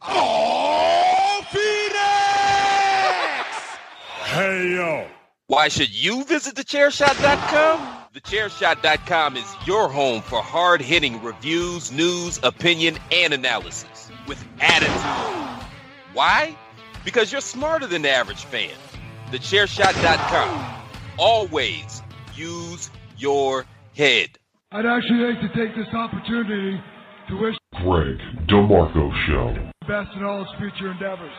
Oh, Phoenix! Hey, yo. Why should you visit TheChairShot.com? TheChairShot.com is your home for hard-hitting reviews, news, opinion, and analysis with attitude. Why? Because you're smarter than the average fan. TheChairShot.com. Always use your head. I'd actually like to take this opportunity to wish Greg DeMarco Show best in all his future endeavors.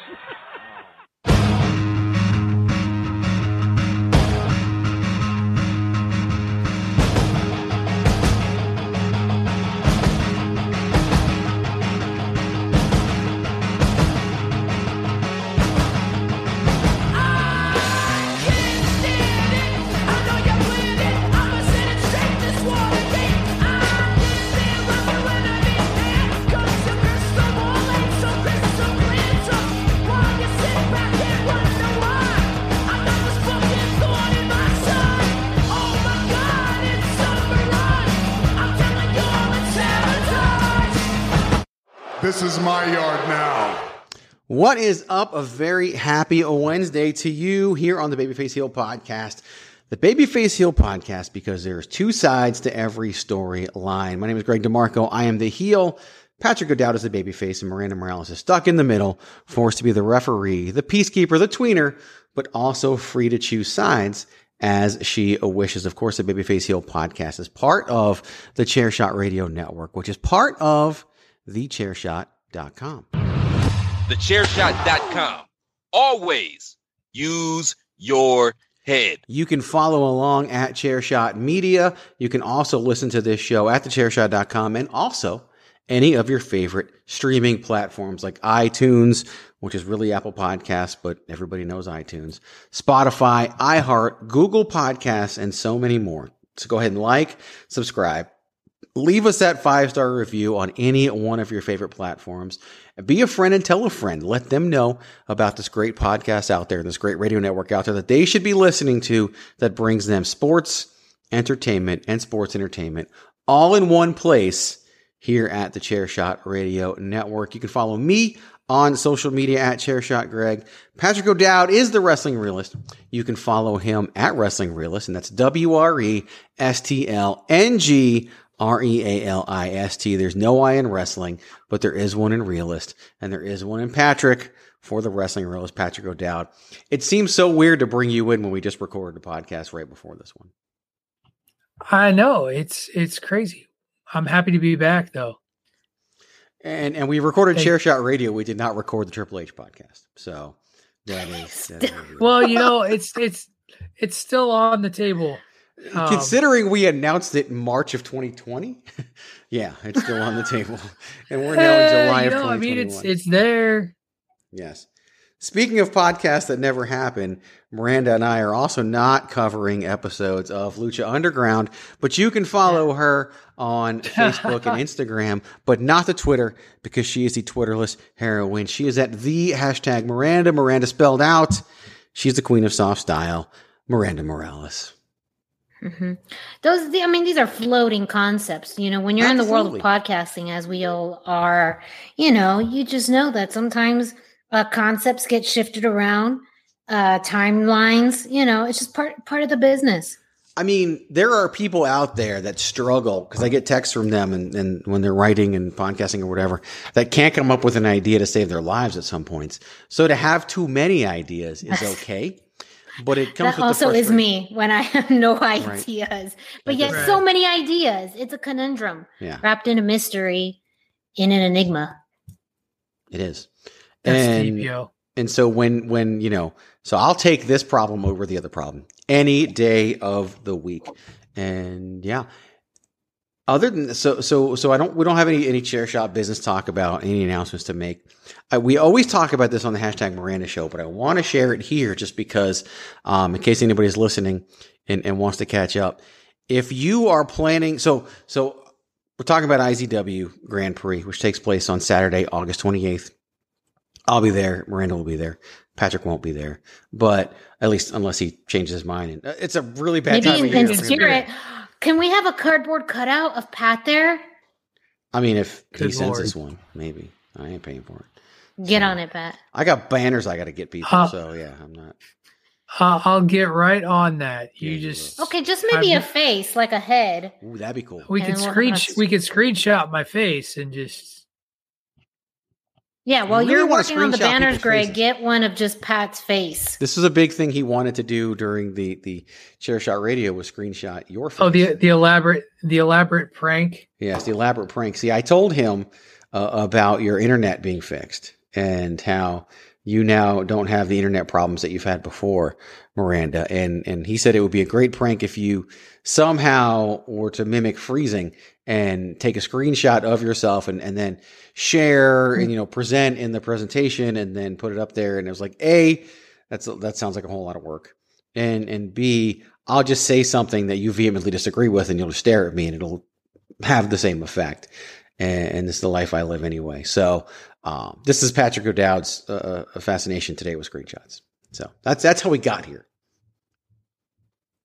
This is my yard now. What is up? A very happy Wednesday to you here on the Babyface Heel Podcast. The Babyface Heel Podcast, because there's two sides to every storyline. My name is Greg DeMarco. I am the heel. Patrick O'Dowd is the babyface, and Miranda Morales is stuck in the middle, forced to be the referee, the peacekeeper, the tweener, but also free to choose sides as she wishes. Of course, the Babyface Heel Podcast is part of the Chairshot Radio Network, which is part of TheChairShot.com. TheChairShot.com. Always use your head. You can follow along at Chairshot Media. You can also listen to this show at TheChairShot.com and also any of your favorite streaming platforms like iTunes, which is really Apple Podcasts, but everybody knows iTunes, Spotify, iHeart, Google Podcasts, and so many more. So go ahead and like, subscribe, leave us that 5-star review on any one of your favorite platforms. Be a friend and tell a friend. Let them know about this great podcast out there, this great radio network out there that they should be listening to that brings them sports, entertainment, and sports entertainment all in one place here at the Chairshot Radio Network. You can follow me on social media at Chairshot Greg. Patrick O'Dowd is the Wrestling Realist. You can follow him at Wrestling Realist, and that's WrestleRealist. There's no I in wrestling, but there is one in realist, and there is one in Patrick for the Wrestling Realist, Patrick O'Dowd. It seems so weird to bring you in when we just recorded a podcast right before this one. I know. It's crazy. I'm happy to be back though. And we recorded Chairshot Radio. We did not record the Triple H podcast. So that is well, you know, it's still on the table. Considering we announced it in March of 2020, yeah, it's still on the table, and we're now in July of 2021. I mean, it's there. Yes. Speaking of podcasts that never happen, Miranda and I are also not covering episodes of Lucha Underground, but you can follow her on Facebook and Instagram, but not the Twitter, because she is the Twitterless heroine. She is at the hashtag Miranda, Miranda spelled out. She's the queen of soft style, Miranda Morales. Mm-hmm. These are floating concepts. You know, when you're in the world of podcasting, as we all are, you know, you just know that sometimes concepts get shifted around, timelines. You know, it's just part of the business. I mean, there are people out there that struggle, because I get texts from them and when they're writing and podcasting or whatever, that can't come up with an idea to save their lives at some points. So to have too many ideas is okay. But it comes that with also is me when I have no ideas, right. But yet so many ideas. It's a conundrum wrapped in a mystery, in an enigma. It is. And so when, you know, so I'll take this problem over the other problem any day of the week. And yeah, other than, so we don't have any chair shot business talk about, any announcements to make. We always talk about this on the hashtag Miranda show, but I want to share it here just because, in case anybody's listening and wants to catch up. If you are planning, so we're talking about IZW Grand Prix, which takes place on Saturday, August 28th. I'll be there. Miranda will be there. Patrick won't be there, but at least unless he changes his mind. And it's a really bad time of year. Can we have a cardboard cutout of Pat there? I mean, if he sends us one, maybe. I ain't paying for it. Get on it, Pat. I got banners I got to get people, so yeah, I'm not. I'll get right on that. Okay, just maybe a face, like a head. Ooh, that'd be cool. We could screenshot my face and just. Yeah, well, you're working on the banners, Greg. Get one of just Pat's face. This is a big thing he wanted to do during the Chairshot Radio, was screenshot your face. Oh, the elaborate prank. Yes, the elaborate prank. See, I told him about your internet being fixed and how you now don't have the internet problems that you've had before, Miranda. And he said it would be a great prank if you somehow were to mimic freezing and take a screenshot of yourself and then share and, you know, present in the presentation and then put it up there. And it was like, A, that sounds like a whole lot of work. And B, I'll just say something that you vehemently disagree with and you'll just stare at me and it'll have the same effect. And this is the life I live anyway. So this is Patrick O'Dowd's fascination today with screenshots. So that's how we got here.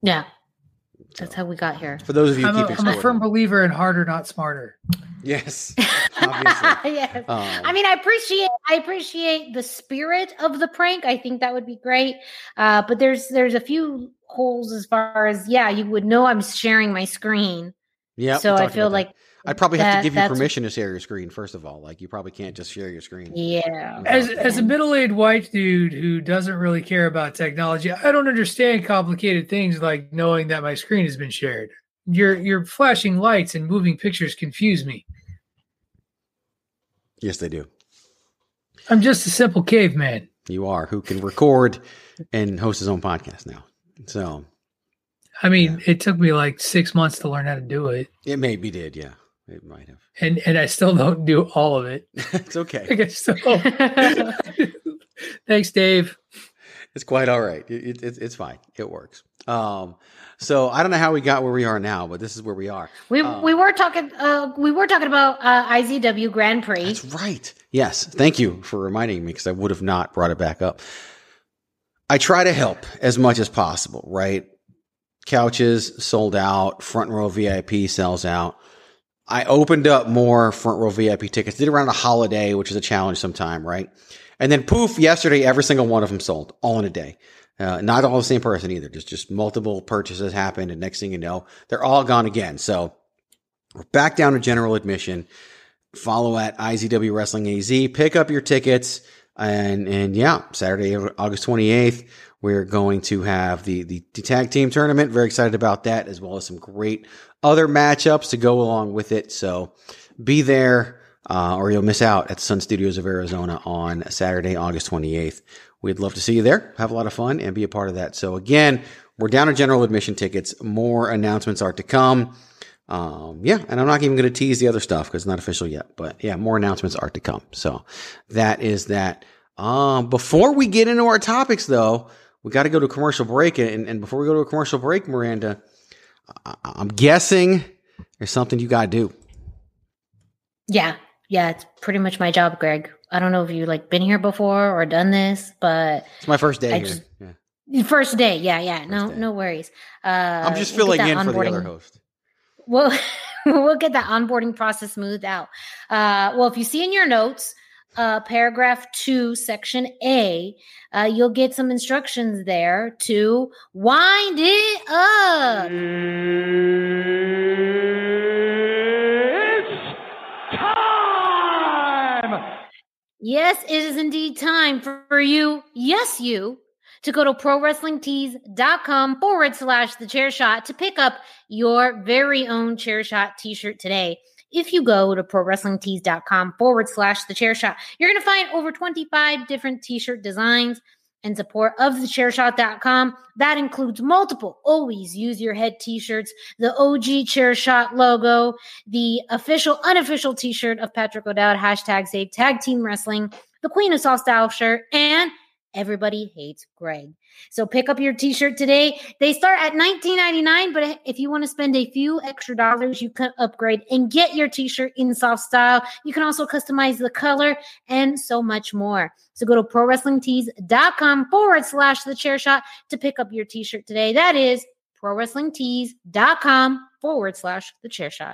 Yeah, that's how we got here. For those of you keeping score, I'm a firm believer in harder, not smarter. Yes, obviously. Yes. I mean, I appreciate the spirit of the prank. I think that would be great. But there's a few holes as far as, yeah, you would know I'm sharing my screen. Yeah. So I feel like. I probably have to give you permission to share your screen, first of all. Like, you probably can't just share your screen. Yeah. As a middle-aged white dude who doesn't really care about technology, I don't understand complicated things like knowing that my screen has been shared. Your flashing lights and moving pictures confuse me. Yes, they do. I'm just a simple caveman. You are, who can record and host his own podcast now. So, I mean, It took me like 6 months to learn how to do it. It maybe did, yeah. It might have. And I still don't do all of it. It's okay. I guess so. Thanks, Dave. It's quite all right. It's fine. It works. So I don't know how we got where we are now, but this is where we are. We were talking about IZW Grand Prix. That's right. Yes. Thank you for reminding me, because I would have not brought it back up. I try to help as much as possible, right? Couches sold out. Front row VIP sells out. I opened up more front row VIP tickets, did around a holiday, which is a challenge sometime, right? And then poof, yesterday, every single one of them sold, all in a day. Not all the same person either. Just multiple purchases happened, and next thing you know, they're all gone again. So we're back down to general admission. Follow at IZW Wrestling AZ. Pick up your tickets. And yeah, Saturday, August 28th, we're going to have the tag team tournament. Very excited about that, as well as some great other matchups to go along with it. So be there, or you'll miss out at Sun Studios of Arizona on Saturday, August 28th. We'd love to see you there. Have a lot of fun and be a part of that. So again, we're down to general admission tickets. More announcements are to come. And I'm not even going to tease the other stuff because it's not official yet, but yeah, more announcements are to come. So that is that. Before we get into our topics though, we got to go to a commercial break. And before we go to a commercial break, Miranda, I'm guessing There's something you gotta do. Yeah, it's pretty much my job, Greg. I don't know if you like been here before or done this, but it's my first day here. First day, yeah. No worries. I'm just filling in for the other host. Well, we'll get that onboarding process smoothed out. Well, if you see in your notes, paragraph 2, section A, you'll get some instructions there to wind it up. It's time! Yes, it is indeed time for you, yes you, to go to ProWrestlingTees.com/TheChairShot to pick up your very own Chairshot t-shirt today. If you go to ProWrestlingTees.com/TheChairShot, you're going to find over 25 different t-shirt designs in support of TheChairShot.com. That includes multiple Always Use Your Head t-shirts, the OG Chairshot logo, the official, unofficial t-shirt of Patrick O'Dowd, #Save, Tag Team Wrestling, the Queen of Soft Style shirt, and Everybody Hates Greg. So pick up your t-shirt today. They start at $19.99, but if you want to spend a few extra dollars, you can upgrade and get your t-shirt in soft style. You can also customize the color and so much more. So go to ProWrestlingTees.com/TheChairShot to pick up your t-shirt today. That is ProWrestlingTees.com/TheChairShot.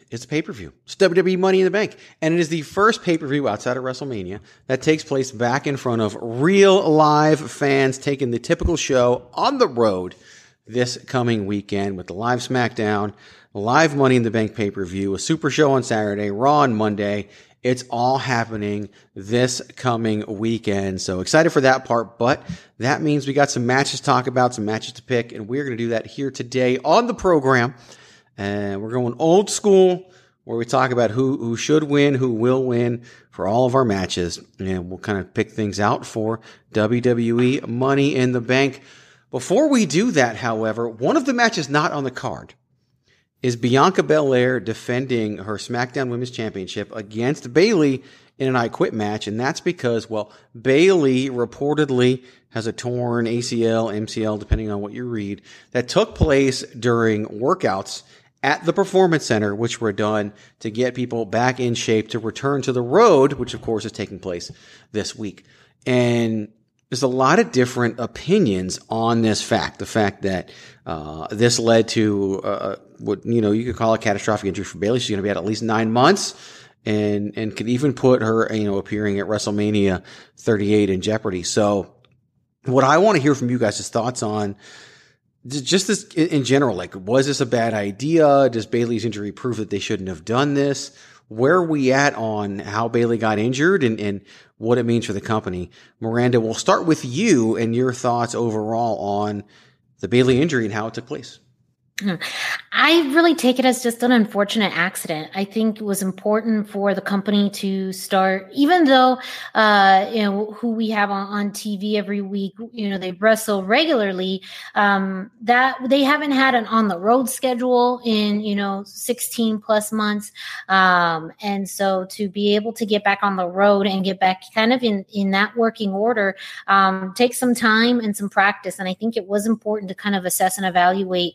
it's a pay-per-view. It's WWE Money in the Bank. And it is the first pay-per-view outside of WrestleMania that takes place back in front of real live fans, taking the typical show on the road this coming weekend with the live SmackDown, live Money in the Bank pay-per-view, a super show on Saturday, Raw on Monday. It's all happening this coming weekend. So excited for that part, but that means we got some matches to talk about, some matches to pick, and we're going to do that here today on the program. And we're going old school, where we talk about who should win, who will win for all of our matches. And we'll kind of pick things out for WWE Money in the Bank. Before we do that, however, one of the matches not on the card is Bianca Belair defending her SmackDown Women's Championship against Bayley in an I Quit match. And that's because, well, Bayley reportedly has a torn ACL, MCL, depending on what you read, that took place during workouts at the Performance Center, which were done to get people back in shape to return to the road, which of course is taking place this week. And there's a lot of different opinions on this fact. The fact that this led to what you could call a catastrophic injury for Bayley. She's going to be out at least 9 months, and could even put her appearing at WrestleMania 38 in jeopardy. So what I want to hear from you guys is thoughts on just this in general. Like, was this a bad idea? Does Bayley's injury prove that they shouldn't have done this? where we at on how Bayley got injured and what it means for the company. Miranda, we'll start with you and your thoughts overall on the Bayley injury and how it took place. I really take it as just an unfortunate accident. I think it was important for the company to start, even though, who we have on TV every week, they wrestle regularly, that they haven't had an on the road schedule in, 16 plus months. And so to be able to get back on the road and get back kind of in that working order, takes some time and some practice. And I think it was important to kind of assess and evaluate,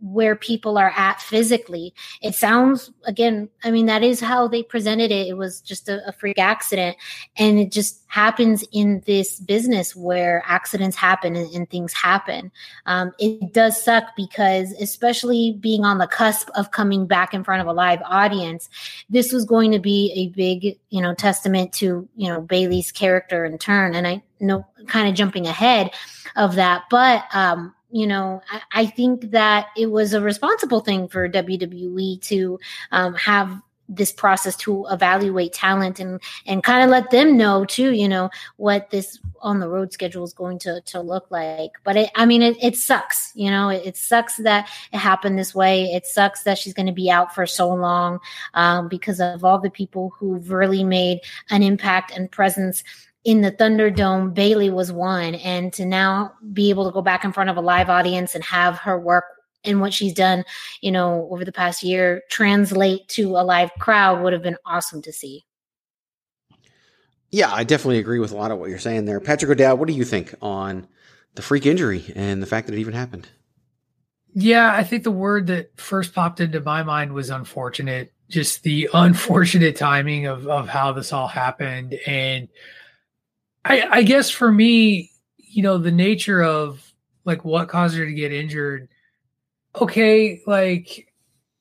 where people are at physically. It sounds, again, I mean, that is how they presented it. It was just a freak accident. And it just happens in this business where accidents happen and things happen. It does suck because, especially being on the cusp of coming back in front of a live audience, this was going to be a big, testament to, Bayley's character in turn. And I know, kind of jumping ahead of that, but, I think that it was a responsible thing for WWE to have this process to evaluate talent and kind of let them know too, what this on the road schedule is going to look like. But it sucks, it sucks that it happened this way. It sucks that she's going to be out for so long because of all the people who've really made an impact and presence in the Thunderdome. Bayley was one, and to now be able to go back in front of a live audience and have her work and what she's done, over the past year, translate to a live crowd would have been awesome to see. Yeah, I definitely agree with a lot of what you're saying there. Patrick O'Dowd, what do you think on the freak injury and the fact that it even happened? Yeah, I think the word that first popped into my mind was unfortunate, just the unfortunate timing of how this all happened. And I guess for me, the nature of like what caused her to get injured. Okay. Like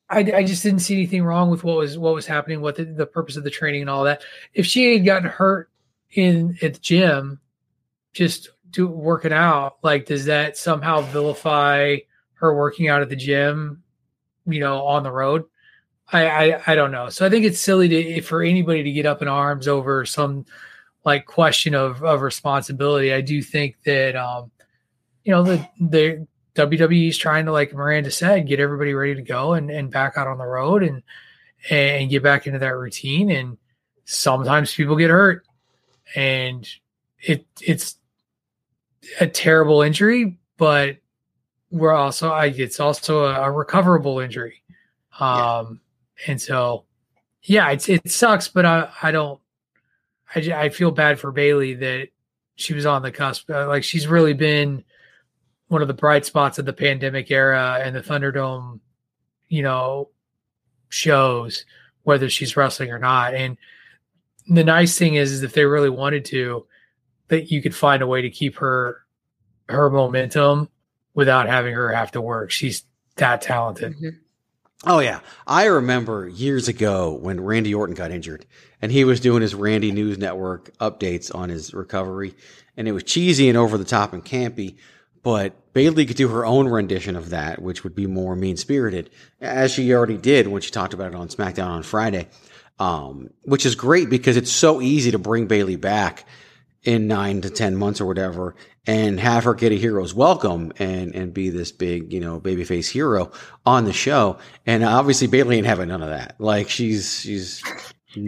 I just didn't see anything wrong with what was happening, what the purpose of the training and all that. If she had gotten hurt at the gym, just working out, like, does that somehow vilify her working out at the gym, on the road? I don't know. So I think it's silly for anybody to get up in arms over some like question of responsibility. I do think that, the WWE is trying to, like Miranda said, get everybody ready to go and back out on the road and get back into that routine. And sometimes people get hurt, and it's a terrible injury, but it's also a recoverable injury. And so, yeah, it sucks, but I feel bad for Bayley that she was on the cusp. Like, she's really been one of the bright spots of the pandemic era and the Thunderdome, shows, whether she's wrestling or not. And the nice thing is if they really wanted to, that you could find a way to keep her momentum without having her have to work. She's that talented. Mm-hmm. Oh, yeah. I remember years ago when Randy Orton got injured and he was doing his Randy News Network updates on his recovery, and it was cheesy and over the top and campy, but Bayley could do her own rendition of that, which would be more mean-spirited, as she already did when she talked about it on SmackDown on Friday, which is great because it's so easy to bring Bayley back in 9 to 10 months or whatever, and have her get a hero's welcome and be this big, babyface hero on the show. And obviously Bayley ain't having none of that. Like, she's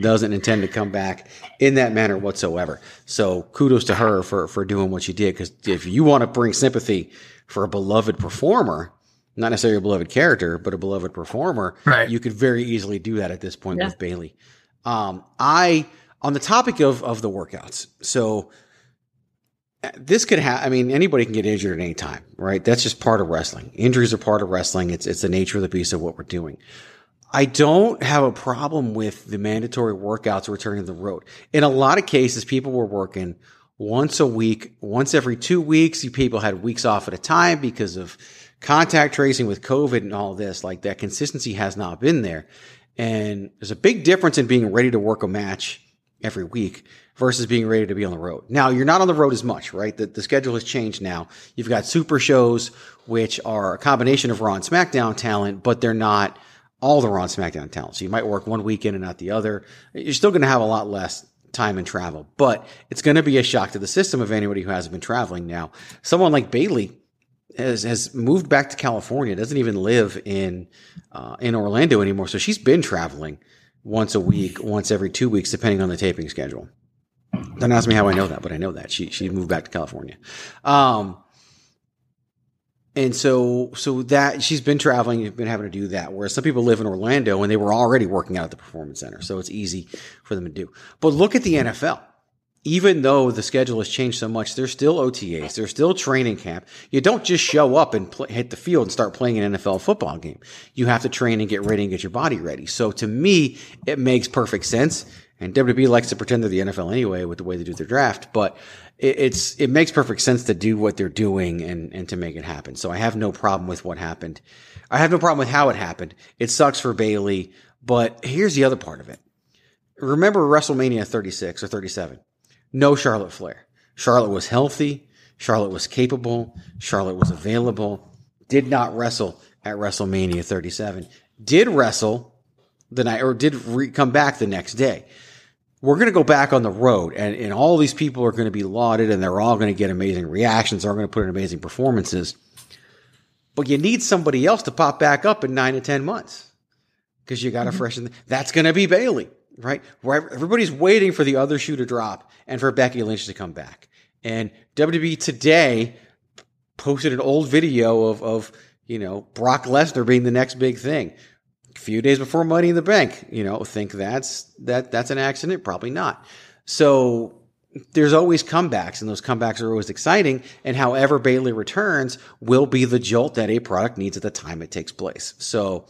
doesn't intend to come back in that manner whatsoever. So kudos to her for doing what she did. 'Cause if you want to bring sympathy for a beloved performer, not necessarily a beloved character, but a beloved performer, right, you could very easily do that at this point with Bayley. On the topic of the workouts, so this could happen. I mean, anybody can get injured at any time, right? That's just part of wrestling. Injuries are part of wrestling. It's the nature of the beast of what we're doing. I don't have a problem with the mandatory workouts returning to the road. In a lot of cases, people were working once a week, once every 2 weeks. People had weeks off at a time because of contact tracing with COVID and all this. Like, that consistency has not been there. And there's a big difference in being ready to work a match every week versus being ready to be on the road. Now, you're not on the road as much, right? The schedule has changed now. You've got super shows, which are a combination of Raw and SmackDown talent, but they're not all the Raw and SmackDown talent. So you might work one weekend and not the other. You're still going to have a lot less time and travel, but it's going to be a shock to the system of anybody who hasn't been traveling now. Someone like Bayley has moved back to California, doesn't even live in Orlando anymore. So she's been traveling once a week, once every 2 weeks, depending on the taping schedule. Don't ask me how I know that, but I know that she moved back to California. And so that she's been traveling, you've been having to do that. Whereas some people live in Orlando and they were already working out at the Performance Center. So it's easy for them to do. But look at the NFL. Even though the schedule has changed so much, there's still OTAs. There's still training camp. You don't just show up and hit the field and start playing an NFL football game. You have to train and get ready and get your body ready. So to me, it makes perfect sense. And WWE likes to pretend they're the NFL anyway with the way they do their draft, but it makes perfect sense to do what they're doing and to make it happen. So I have no problem with what happened. I have no problem with how it happened. It sucks for Bayley, but here's the other part of it. Remember WrestleMania 36 or 37? No Charlotte Flair. Charlotte was healthy. Charlotte was capable. Charlotte was available. Did not wrestle at WrestleMania 37. Did wrestle the night, or did come back the next day. We're going to go back on the road, and all these people are going to be lauded, and they're all going to get amazing reactions. They're all going to put in amazing performances. But you need somebody else to pop back up in 9 to 10 months because you got to freshen. That's going to be Bayley, right? Where everybody's waiting for the other shoe to drop and for Becky Lynch to come back. And WWE today posted an old video of Brock Lesnar being the next big thing. A few days before Money in the Bank, think that's an accident? Probably not. So there's always comebacks, and those comebacks are always exciting. And however Bayley returns will be the jolt that a product needs at the time it takes place. So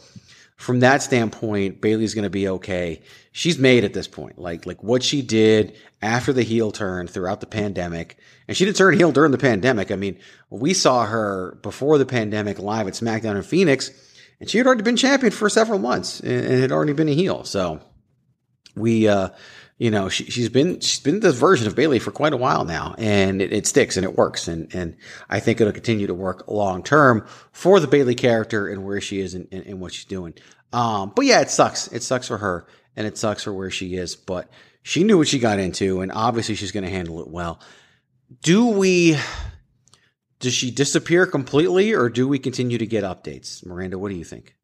from that standpoint, Bayley's going to be okay. She's made at this point. Like what she did after the heel turn throughout the pandemic, and she didn't turn heel during the pandemic. I mean, we saw her before the pandemic live at SmackDown in Phoenix. And she had already been champion for several months and had already been a heel. So she's been this version of Bayley for quite a while now, and it sticks and it works. And I think it'll continue to work long term for the Bayley character and where she is and what she's doing. But yeah, it sucks. It sucks for her and it sucks for where she is, but she knew what she got into, and obviously she's going to handle it well. Does she disappear completely, or do we continue to get updates? Miranda, what do you think?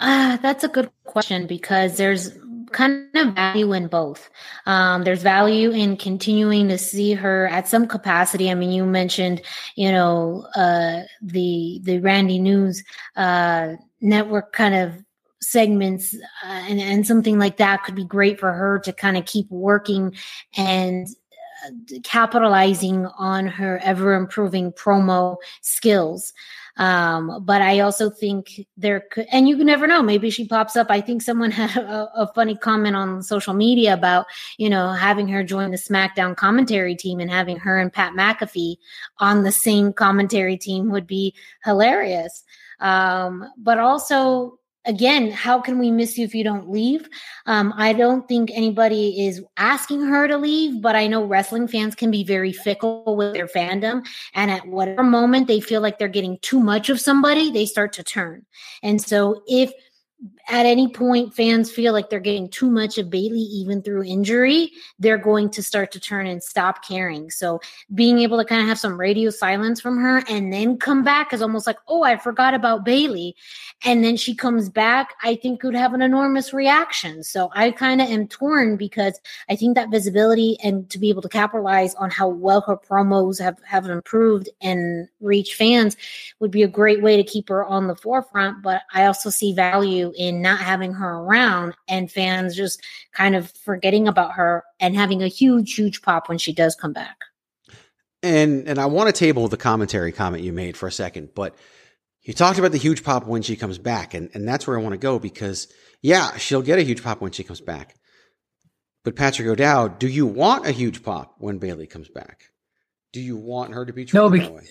That's a good question, because there's kind of value in both. There's value in continuing to see her at some capacity. I mean, you mentioned, the Randy News network kind of segments, and something like that could be great for her to kind of keep working and capitalizing on her ever improving promo skills. But I also think there could, and you never know, maybe she pops up. I think someone had a funny comment on social media about, having her join the SmackDown commentary team, and having her and Pat McAfee on the same commentary team would be hilarious. But also, again, how can we miss you if you don't leave? I don't think anybody is asking her to leave, but I know wrestling fans can be very fickle with their fandom. And at whatever moment they feel like they're getting too much of somebody, they start to turn. And so if at any point fans feel like they're getting too much of Bayley, even through injury, they're going to start to turn and stop caring. So being able to kind of have some radio silence from her and then come back is almost like, oh, I forgot about Bayley. And then she comes back, I think would have an enormous reaction. So I kind of am torn, because I think that visibility and to be able to capitalize on how well her promos have improved and reach fans would be a great way to keep her on the forefront. But I also see value in not having her around and fans just kind of forgetting about her and having a huge, huge pop when she does come back. And I want to table the commentary comment you made for a second, but you talked about the huge pop when she comes back, and that's where I want to go, because yeah, she'll get a huge pop when she comes back. But Patrick O'Dowd, do you want a huge pop when Bayley comes back? Do you want her to be treated that way?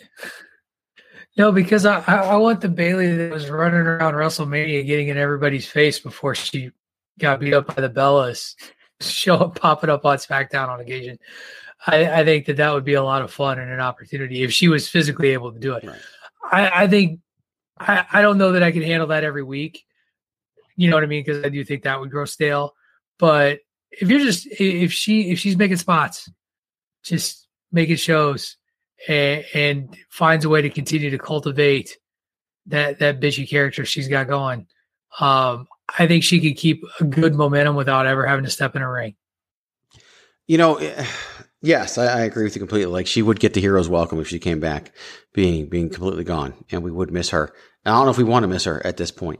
No, because I want the Bayley that was running around WrestleMania getting in everybody's face before she got beat up by the Bellas show up, popping up on SmackDown on occasion. I think that would be a lot of fun and an opportunity if she was physically able to do it. Right. I think I don't know that I can handle that every week. You know what I mean? Because I do think that would grow stale. But if you're just if she's making spots, just making shows, and finds a way to continue to cultivate that bitchy character she's got going, I think she could keep a good momentum without ever having to step in a ring. You know, yes, I agree with you completely. Like, she would get the hero's welcome if she came back being completely gone, and we would miss her. And I don't know if we want to miss her at this point.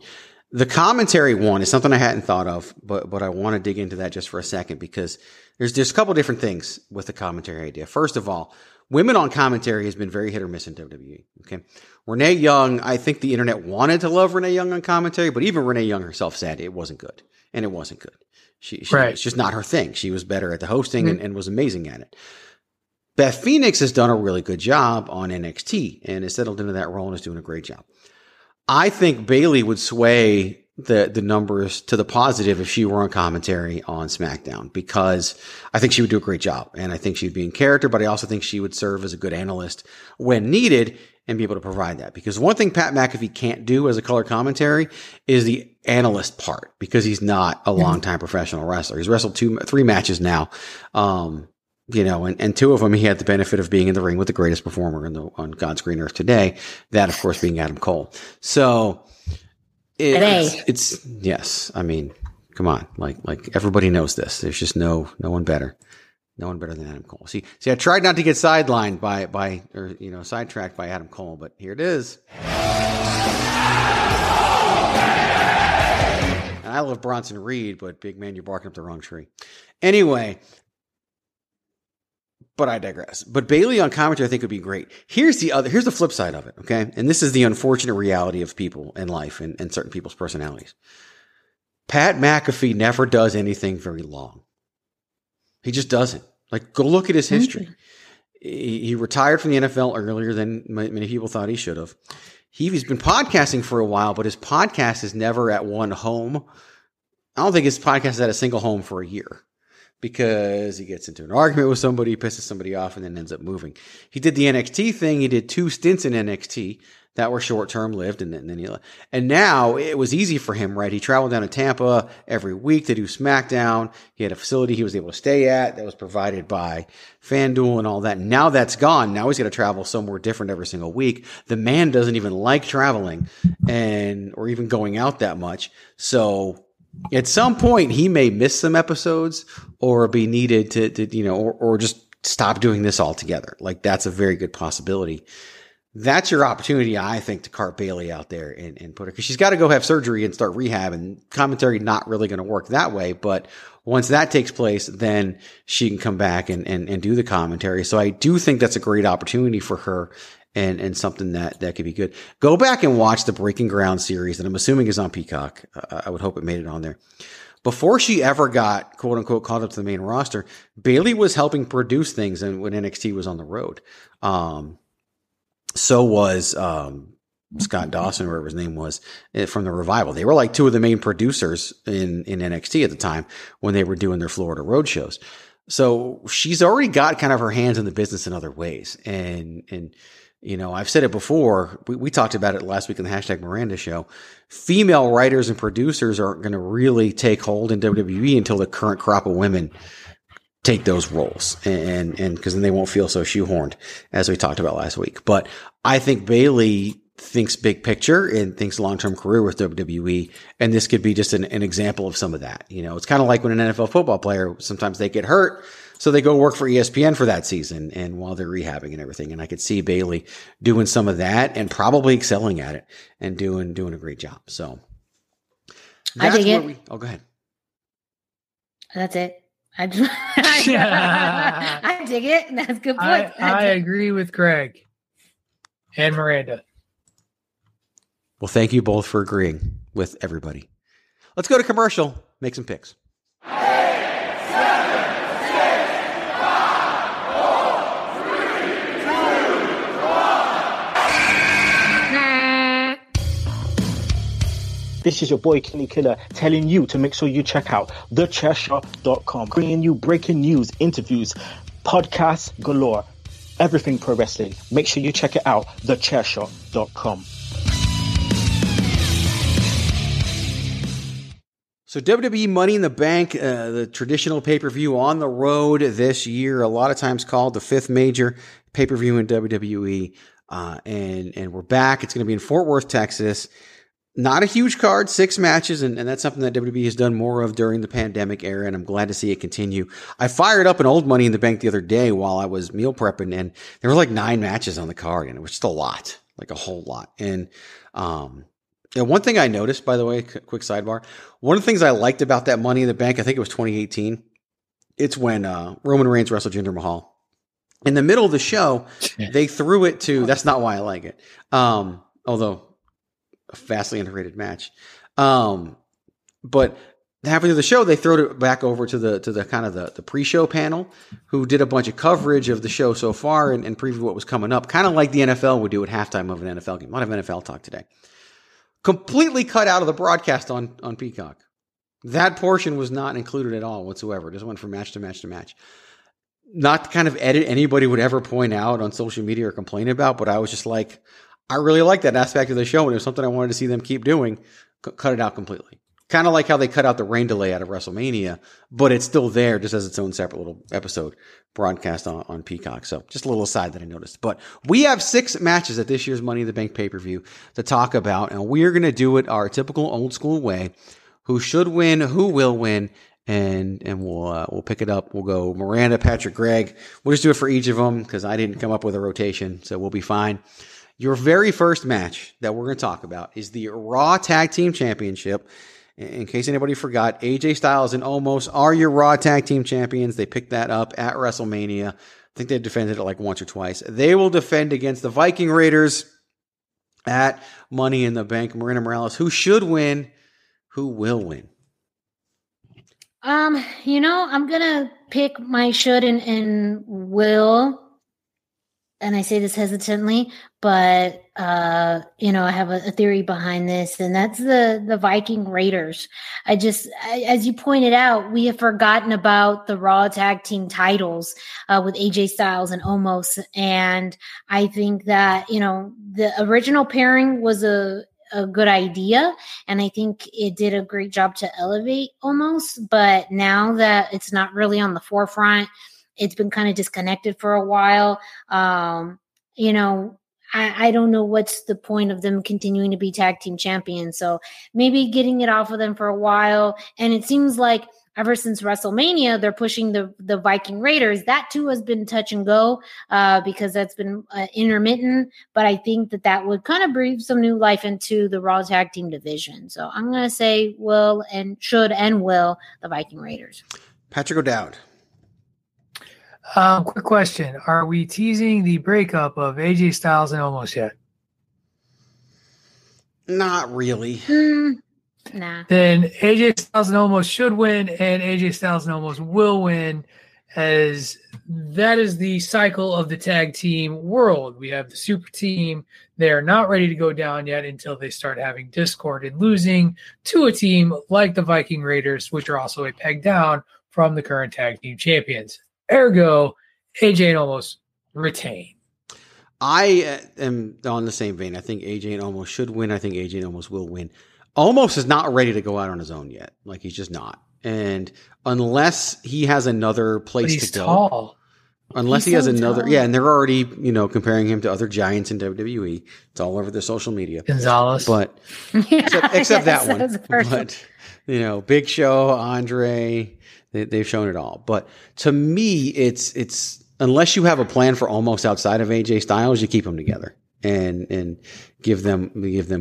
The commentary one is something I hadn't thought of, but I want to dig into that just for a second, because there's a couple different things with the commentary idea. First of all, women on commentary has been very hit or miss in WWE. Okay. Renee Young, I think the internet wanted to love Renee Young on commentary, but even Renee Young herself said it wasn't good. And it wasn't good. She It's just not her thing. She was better at the hosting and was amazing at it. Beth Phoenix has done a really good job on NXT and has settled into that role and is doing a great job. I think Bayley would sway the numbers to the positive if she were on commentary on SmackDown, because I think she would do a great job, and I think she'd be in character, but I also think she would serve as a good analyst when needed and be able to provide that. Because one thing Pat McAfee can't do as a color commentary is the analyst part, because he's not a longtime professional wrestler. He's wrestled 3 matches now. You know, and 2 of them, he had the benefit of being in the ring with the greatest performer on God's green earth today. That, of course, being Adam Cole. So it's yes. I mean, come on. Like everybody knows this. There's just no one better. No one better than Adam Cole. See, I tried not to get sidelined or sidetracked by Adam Cole, but here it is. And I love Bronson Reed, but big man, you're barking up the wrong tree. Anyway. But I digress. But Bayley on commentary, I think, would be great. Here's the flip side of it, okay? And this is the unfortunate reality of people and life and certain people's personalities. Pat McAfee never does anything very long. He just doesn't. Like, go look at his history. He retired from the NFL earlier than many people thought he should have. He's been podcasting for a while, but his podcast is never at one home. I don't think his podcast is at a single home for a year, because he gets into an argument with somebody, pisses somebody off, and then ends up moving. He did the NXT thing. He did 2 stints in NXT that were short-term lived, and then he left. And now it was easy for him, right? He traveled down to Tampa every week to do SmackDown. He had a facility he was able to stay at that was provided by FanDuel and all that. Now that's gone. Now he's got to travel somewhere different every single week. The man doesn't even like traveling or even going out that much. So at some point, he may miss some episodes or be needed to just stop doing this altogether. Like, that's a very good possibility. That's your opportunity, I think, to cart Bayley out there and put her, because she's got to go have surgery and start rehab, and commentary not really going to work that way. But once that takes place, then she can come back and do the commentary. So I do think that's a great opportunity for her. And something that could be good. Go back and watch the Breaking Ground series that I'm assuming is on Peacock. I would hope it made it on there. Before she ever got, quote unquote, called up to the main roster, Bayley was helping produce things when NXT was on the road. So was Scott Dawson, whatever his name was, from the Revival. They were like 2 of the main producers in NXT at the time when they were doing their Florida road shows. So she's already got kind of her hands in the business in other ways. And you know, I've said it before. We talked about it last week in the #Miranda Show. Female writers and producers aren't going to really take hold in WWE until the current crop of women take those roles, and because then they won't feel so shoehorned, as we talked about last week. But I think Bayley thinks big picture and thinks long-term career with WWE, and this could be just an example of some of that. You know, it's kind of like when an NFL football player, sometimes they get hurt, so they go work for ESPN for that season and while they're rehabbing and everything. And I could see Bayley doing some of that and probably excelling at it and doing a great job. So that's go ahead. That's it. I dig it. That's a good point. I agree with Greg and Miranda. Well, thank you both for agreeing with everybody. Let's go to commercial, make some picks. 8, 7, 6, 5, 4, 3, 2, 1. This is your boy Kenny Killer telling you to make sure you check out TheChairShot.com, bringing you breaking news, interviews, podcasts galore, everything pro wrestling. Make sure you check it out, TheChairShot.com. So WWE Money in the Bank, the traditional pay-per-view on the road this year, a lot of times called the fifth major pay-per-view in WWE. And we're back. It's going to be in Fort Worth, Texas. Not a huge card, 6 matches, and that's something that WWE has done more of during the pandemic era, and I'm glad to see it continue. I fired up an old Money in the Bank the other day while I was meal prepping, and there were like 9 matches on the card, and it was just a lot, like a whole lot. And one thing I noticed, by the way, quick sidebar, one of the things I liked about that Money in the Bank, I think it was 2018, it's when Roman Reigns wrestled Jinder Mahal. In the middle of the show, they threw it to, that's not why I like it, although... a vastly underrated match. But halfway through the show, they throw it back over to the kind of the pre-show panel who did a bunch of coverage of the show so far and previewed what was coming up, kind of like the NFL would do at halftime of an NFL game. A lot of NFL talk today. Completely cut out of the broadcast on Peacock. That portion was not included at all whatsoever. Just went from match to match to match. Not the kind of edit anybody would ever point out on social media or complain about, but I was just like, I really like that aspect of the show, and it was something I wanted to see them keep doing. Cut it out completely. Kind of like how they cut out the rain delay out of WrestleMania, but it's still there just as its own separate little episode broadcast on Peacock. So just a little aside that I noticed. But we have 6 matches at this year's Money in the Bank pay-per-view to talk about, and we're going to do it our typical old school way. Who should win, who will win, and we'll pick it up. We'll go Miranda, Patrick, Greg. We'll just do it for each of them because I didn't come up with a rotation, so we'll be fine. Your very first match that we're going to talk about is the Raw Tag Team Championship. In case anybody forgot, AJ Styles and Omos are your Raw Tag Team Champions. They picked that up at WrestleMania. I think they defended it like once or twice. They will defend against the Viking Raiders at Money in the Bank. Miranda Morales, who should win? Who will win? I'm going to pick my should and will. And I say this hesitantly, but, I have a theory behind this, and that's the Viking Raiders. As you pointed out, we have forgotten about the Raw Tag Team titles with AJ Styles and Omos. And I think that, the original pairing was a good idea, and I think it did a great job to elevate Omos. But now that it's not really on the forefront, it's been kind of disconnected for a while. I don't know what's the point of them continuing to be tag team champions. So maybe getting it off of them for a while. And it seems like ever since WrestleMania, they're pushing the Viking Raiders. That too has been touch and go because that's been intermittent. But I think that would kind of breathe some new life into the Raw Tag Team division. So I'm going to say will and should and will the Viking Raiders. Patrick O'Dowd. Quick question. Are we teasing the breakup of AJ Styles and Omos yet? Not really. Nah. Then AJ Styles and Omos should win, and AJ Styles and Omos will win, as that is the cycle of the tag team world. We have the super team. They are not ready to go down yet until they start having discord and losing to a team like the Viking Raiders, which are also a peg down from the current tag team champions. Ergo, AJ and Omos retain. I am on the same vein. I think AJ and Omos should win. I think AJ and Omos will win. Omos is not ready to go out on his own yet. Like, he's just not. And unless he has another place to go. Tall. Unless he has another. Tall. Yeah, and they're already, comparing him to other giants in WWE. It's all over their social media. Gonzalez. But except that one. But, Big Show, Andre... They've shown it all. But to me, it's unless you have a plan for almost outside of AJ Styles, you keep them together and give them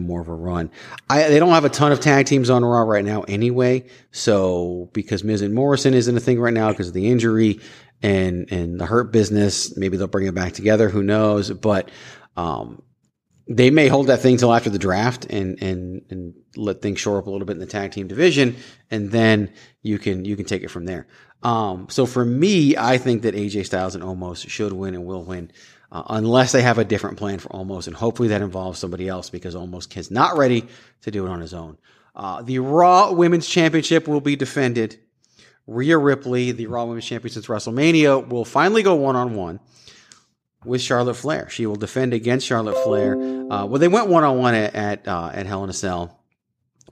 more of a run. They don't have a ton of tag teams on Raw right now anyway. So because Miz and Morrison isn't a thing right now because of the injury and the Hurt Business, maybe they'll bring it back together. Who knows? But they may hold that thing till after the draft and let things shore up a little bit in the tag team division, and then you can take it from there. So for me, I think that AJ Styles and Omos should win and will win, unless they have a different plan for Omos, and hopefully that involves somebody else because Omos is not ready to do it on his own. The Raw Women's Championship will be defended. Rhea Ripley, the Raw Women's Champion since WrestleMania, will finally go one-on-one with Charlotte Flair. She will defend against Charlotte Flair. They went one-on-one at Hell in a Cell.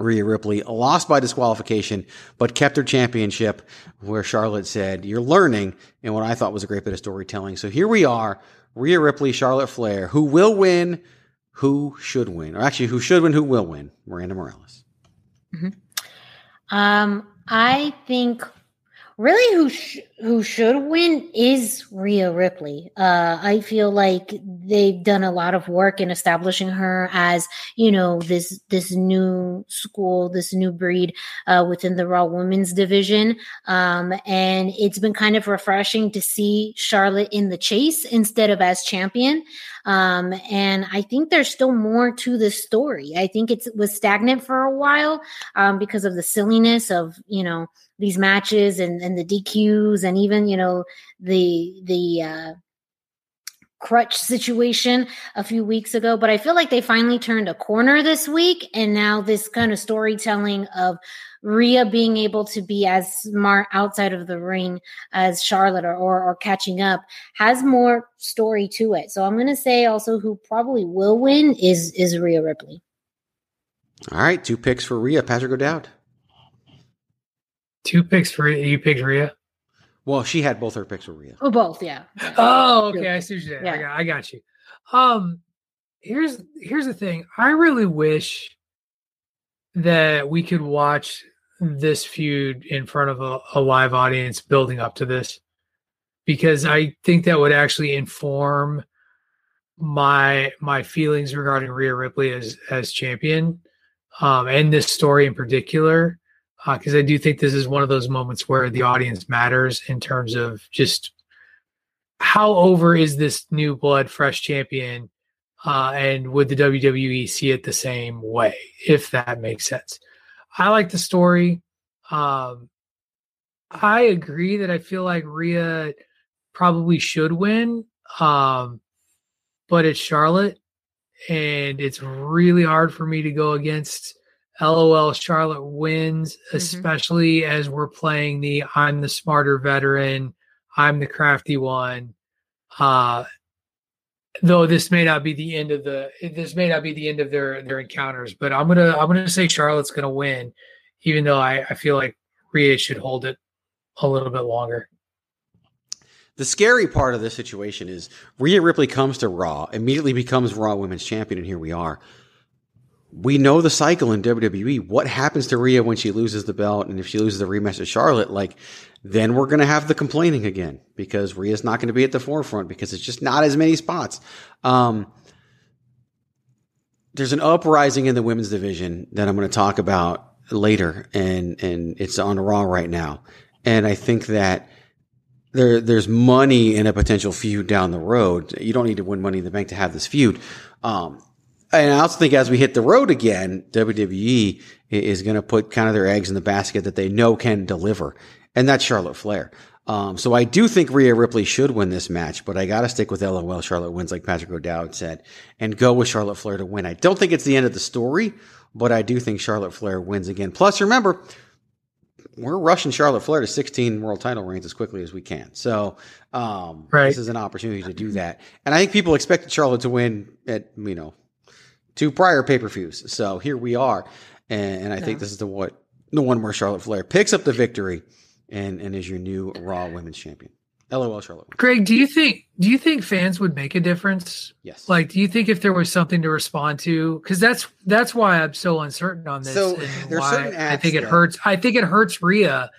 Rhea Ripley lost by disqualification, but kept her championship, where Charlotte said, you're learning, and what I thought was a great bit of storytelling. So here we are, Rhea Ripley, Charlotte Flair. Who will win? Who should win? Or actually, who should win? Who will win? Miranda Morales. Mm-hmm. I think really who should win is Rhea Ripley. I feel like they've done a lot of work in establishing her as, you know, this new school, this new breed within the Raw Women's division. And it's been kind of refreshing to see Charlotte in the chase instead of as champion. And I think there's still more to this story. I think it was stagnant for a while because of the silliness of, you know, these matches and the DQs and even, you know, the crutch situation a few weeks ago. But I feel like they finally turned a corner this week. And now this kind of storytelling of Rhea being able to be as smart outside of the ring as Charlotte or catching up has more story to it. So I'm going to say also who probably will win is Rhea Ripley. All right. 2 picks for Rhea. Patrick O'Dowd. 2 picks for Rhea. You picked Rhea? Well, she had both her picks for Rhea. Oh, both. Yeah. Oh, okay. I see what you did. Yeah. I got you. Here's the thing. I really wish that we could watch this feud in front of a live audience building up to this, because I think that would actually inform my feelings regarding Rhea Ripley as champion, and this story in particular, because I do think this is one of those moments where the audience matters in terms of just how over is this new blood, fresh champion, and would the WWE see it the same way, if that makes sense. I like the story. I agree that I feel like Rhea probably should win, but it's Charlotte, and it's really hard for me to go against LOL Charlotte wins, especially as we're playing the I'm the smarter veteran, I'm the crafty one. Though this may not be the end of their encounters, but I'm gonna say Charlotte's gonna win, even though I feel like Rhea should hold it a little bit longer. The scary part of this situation is Rhea Ripley comes to Raw, immediately becomes Raw Women's Champion, and here we are. We know the cycle in WWE. What happens to Rhea when she loses the belt, and if she loses the rematch to Charlotte, like, then we're going to have the complaining again, because Rhea's not going to be at the forefront because it's just not as many spots. There's an uprising in the women's division that I'm going to talk about later, and it's on Raw right now. And I think that there's money in a potential feud down the road. You don't need to win Money in the Bank to have this feud. And I also think as we hit the road again, WWE is going to put kind of their eggs in the basket that they know can deliver, and that's Charlotte Flair. So I do think Rhea Ripley should win this match, but I got to stick with LOL Charlotte wins, like Patrick O'Dowd said, and go with Charlotte Flair to win. I don't think it's the end of the story, but I do think Charlotte Flair wins again. Plus, remember, we're rushing Charlotte Flair to 16 world title reigns as quickly as we can. So This is an opportunity to do that. And I think people expected Charlotte to win at, you know, 2 prior pay-per-views. So here we are. And I think this is the one where Charlotte Flair picks up the victory and is your new Raw Women's Champion. LOL Charlotte. Greg, do you think fans would make a difference? Yes. Like, do you think if there was something to respond to? Because that's why I'm so uncertain on this. So there's certain acts, I think it hurts Rhea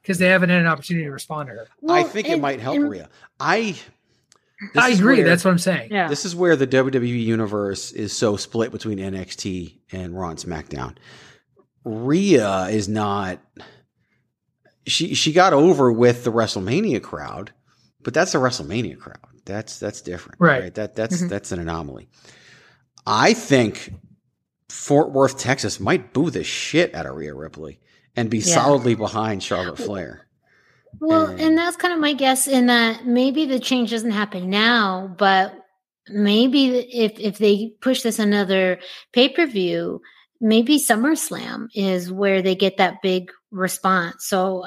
because they haven't had an opportunity to respond to her. Well, I think it might help Rhea. I agree. That's what I'm saying. Yeah. This is where the WWE universe is so split between NXT and Raw and SmackDown. Rhea is not. She got over with the WrestleMania crowd, but that's a WrestleMania crowd. That's different, right? That's an anomaly. I think Fort Worth, Texas, might boo the shit out of Rhea Ripley and be solidly behind Charlotte Flair. Well, and that's kind of my guess in that maybe the change doesn't happen now, but maybe if they push this another pay-per-view, maybe SummerSlam is where they get that big response. So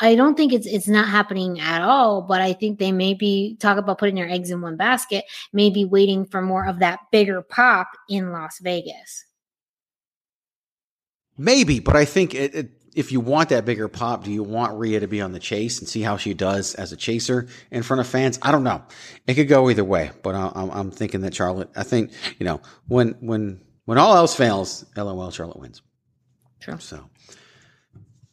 I don't think it's not happening at all, but I think they maybe talk about putting their eggs in one basket, maybe waiting for more of that bigger pop in Las Vegas. Maybe, but I think if you want that bigger pop, do you want Rhea to be on the chase and see how she does as a chaser in front of fans? I don't know. It could go either way, but I'm thinking that Charlotte, I think, you know, when all else fails, LOL, Charlotte wins. True. So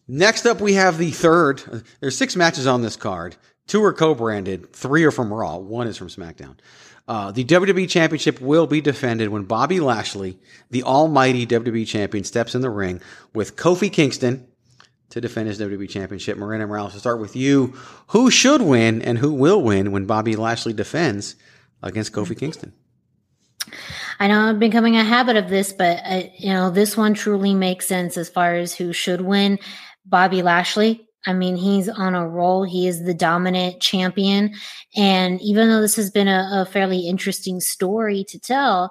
next up, we have the third. There's 6 matches on this card. 2 are co-branded. 3 are from Raw. 1 is from SmackDown. The WWE Championship will be defended when Bobby Lashley, the almighty WWE Champion, steps in the ring with Kofi Kingston to defend his WWE Championship. Miranda Morales, to start with you. Who should win and who will win when Bobby Lashley defends against Kofi Kingston? I know I'm becoming a habit of this, but this one truly makes sense as far as who should win. Bobby Lashley. I mean, he's on a roll. He is the dominant champion. And even though this has been a fairly interesting story to tell,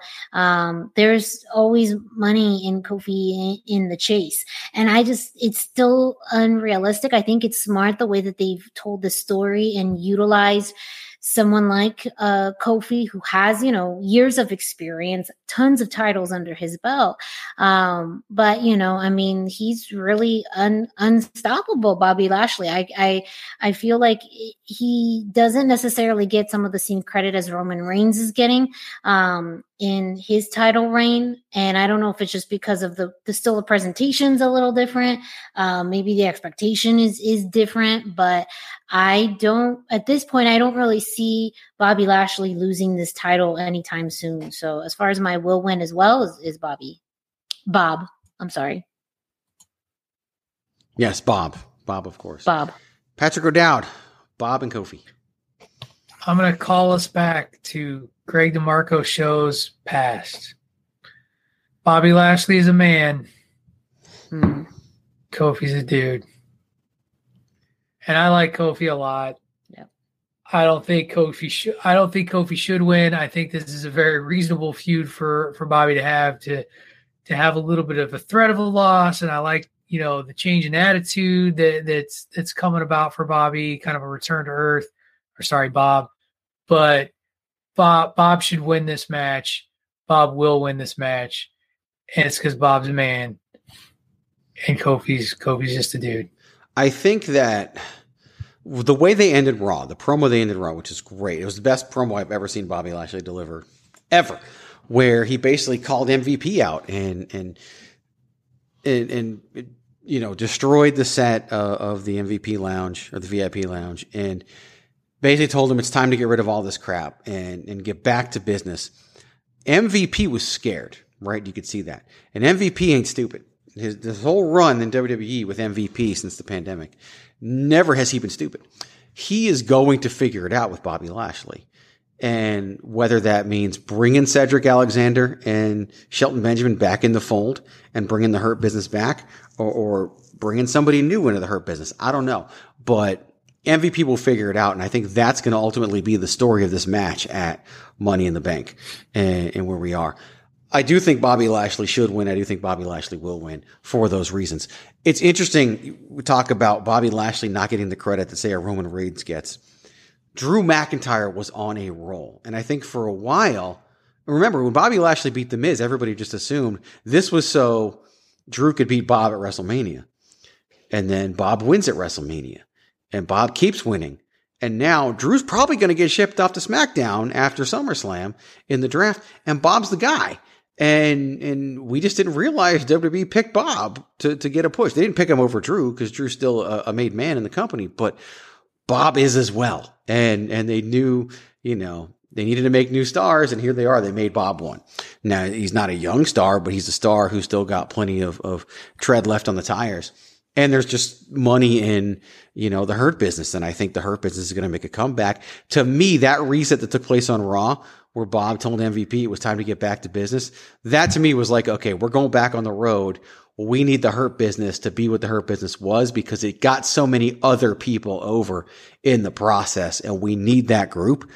there's always money in Kofi in the chase. And it's still unrealistic. I think it's smart the way that they've told the story and utilized someone like Kofi, who has, years of experience, tons of titles under his belt. But, he's really unstoppable, Bobby Lashley. I feel like he doesn't necessarily get some of the same credit as Roman Reigns is getting in his title reign. And I don't know if it's just because of the presentation's a little different. Maybe the expectation is different, but I don't really see Bobby Lashley losing this title anytime soon. So as far as my will win as well is Bob. I'm sorry. Yes, Bob. Bob, of course. Bob. Patrick O'Dowd, Bob and Kofi. I'm going to call us back to Greg DeMarco shows past. Bobby Lashley is a man. Kofi's a dude. And I like Kofi a lot. Yeah. I don't think Kofi should win. I think this is a very reasonable feud for Bobby to have have a little bit of a threat of a loss. And I like, the change in attitude that's coming about for Bobby, kind of a return to earth. Or sorry, Bob. But Bob should win this match. Bob will win this match. And it's because Bob's a man. And Kofi's just a dude. I think that the way they ended Raw, the promo they ended Raw, which is great. It was the best promo I've ever seen Bobby Lashley deliver ever, where he basically called MVP out and destroyed the set of the MVP lounge or the VIP lounge and basically told him it's time to get rid of all this crap and get back to business. MVP was scared, right? You could see that. And MVP ain't stupid. This whole run in WWE with MVP since the pandemic, never has he been stupid. He is going to figure it out with Bobby Lashley. And whether that means bringing Cedric Alexander and Shelton Benjamin back in the fold and bringing the Hurt Business back or bringing somebody new into the Hurt Business, I don't know. But MVP will figure it out. And I think that's going to ultimately be the story of this match at Money in the Bank and where we are. I do think Bobby Lashley should win. I do think Bobby Lashley will win for those reasons. It's interesting. We talk about Bobby Lashley not getting the credit that, say, a Roman Reigns gets. Drew McIntyre was on a roll. And I think for a while, remember, when Bobby Lashley beat The Miz, everybody just assumed this was so Drew could beat Bob at WrestleMania. And then Bob wins at WrestleMania. And Bob keeps winning. And now Drew's probably going to get shipped off to SmackDown after SummerSlam in the draft. And Bob's the guy. And we just didn't realize WWE picked Bob to get a push. They didn't pick him over Drew because Drew's still a made man in the company, but Bob is as well. And they knew, they needed to make new stars, and here they are. They made Bob one. Now, he's not a young star, but he's a star who's still got plenty of tread left on the tires. And there's just money in, the Hurt Business. And I think the Hurt Business is going to make a comeback. To me, that reset that took place on Raw, where Bob told MVP it was time to get back to business, that to me was like, okay, we're going back on the road. We need the Hurt Business to be what the Hurt Business was because it got so many other people over in the process. And we need that group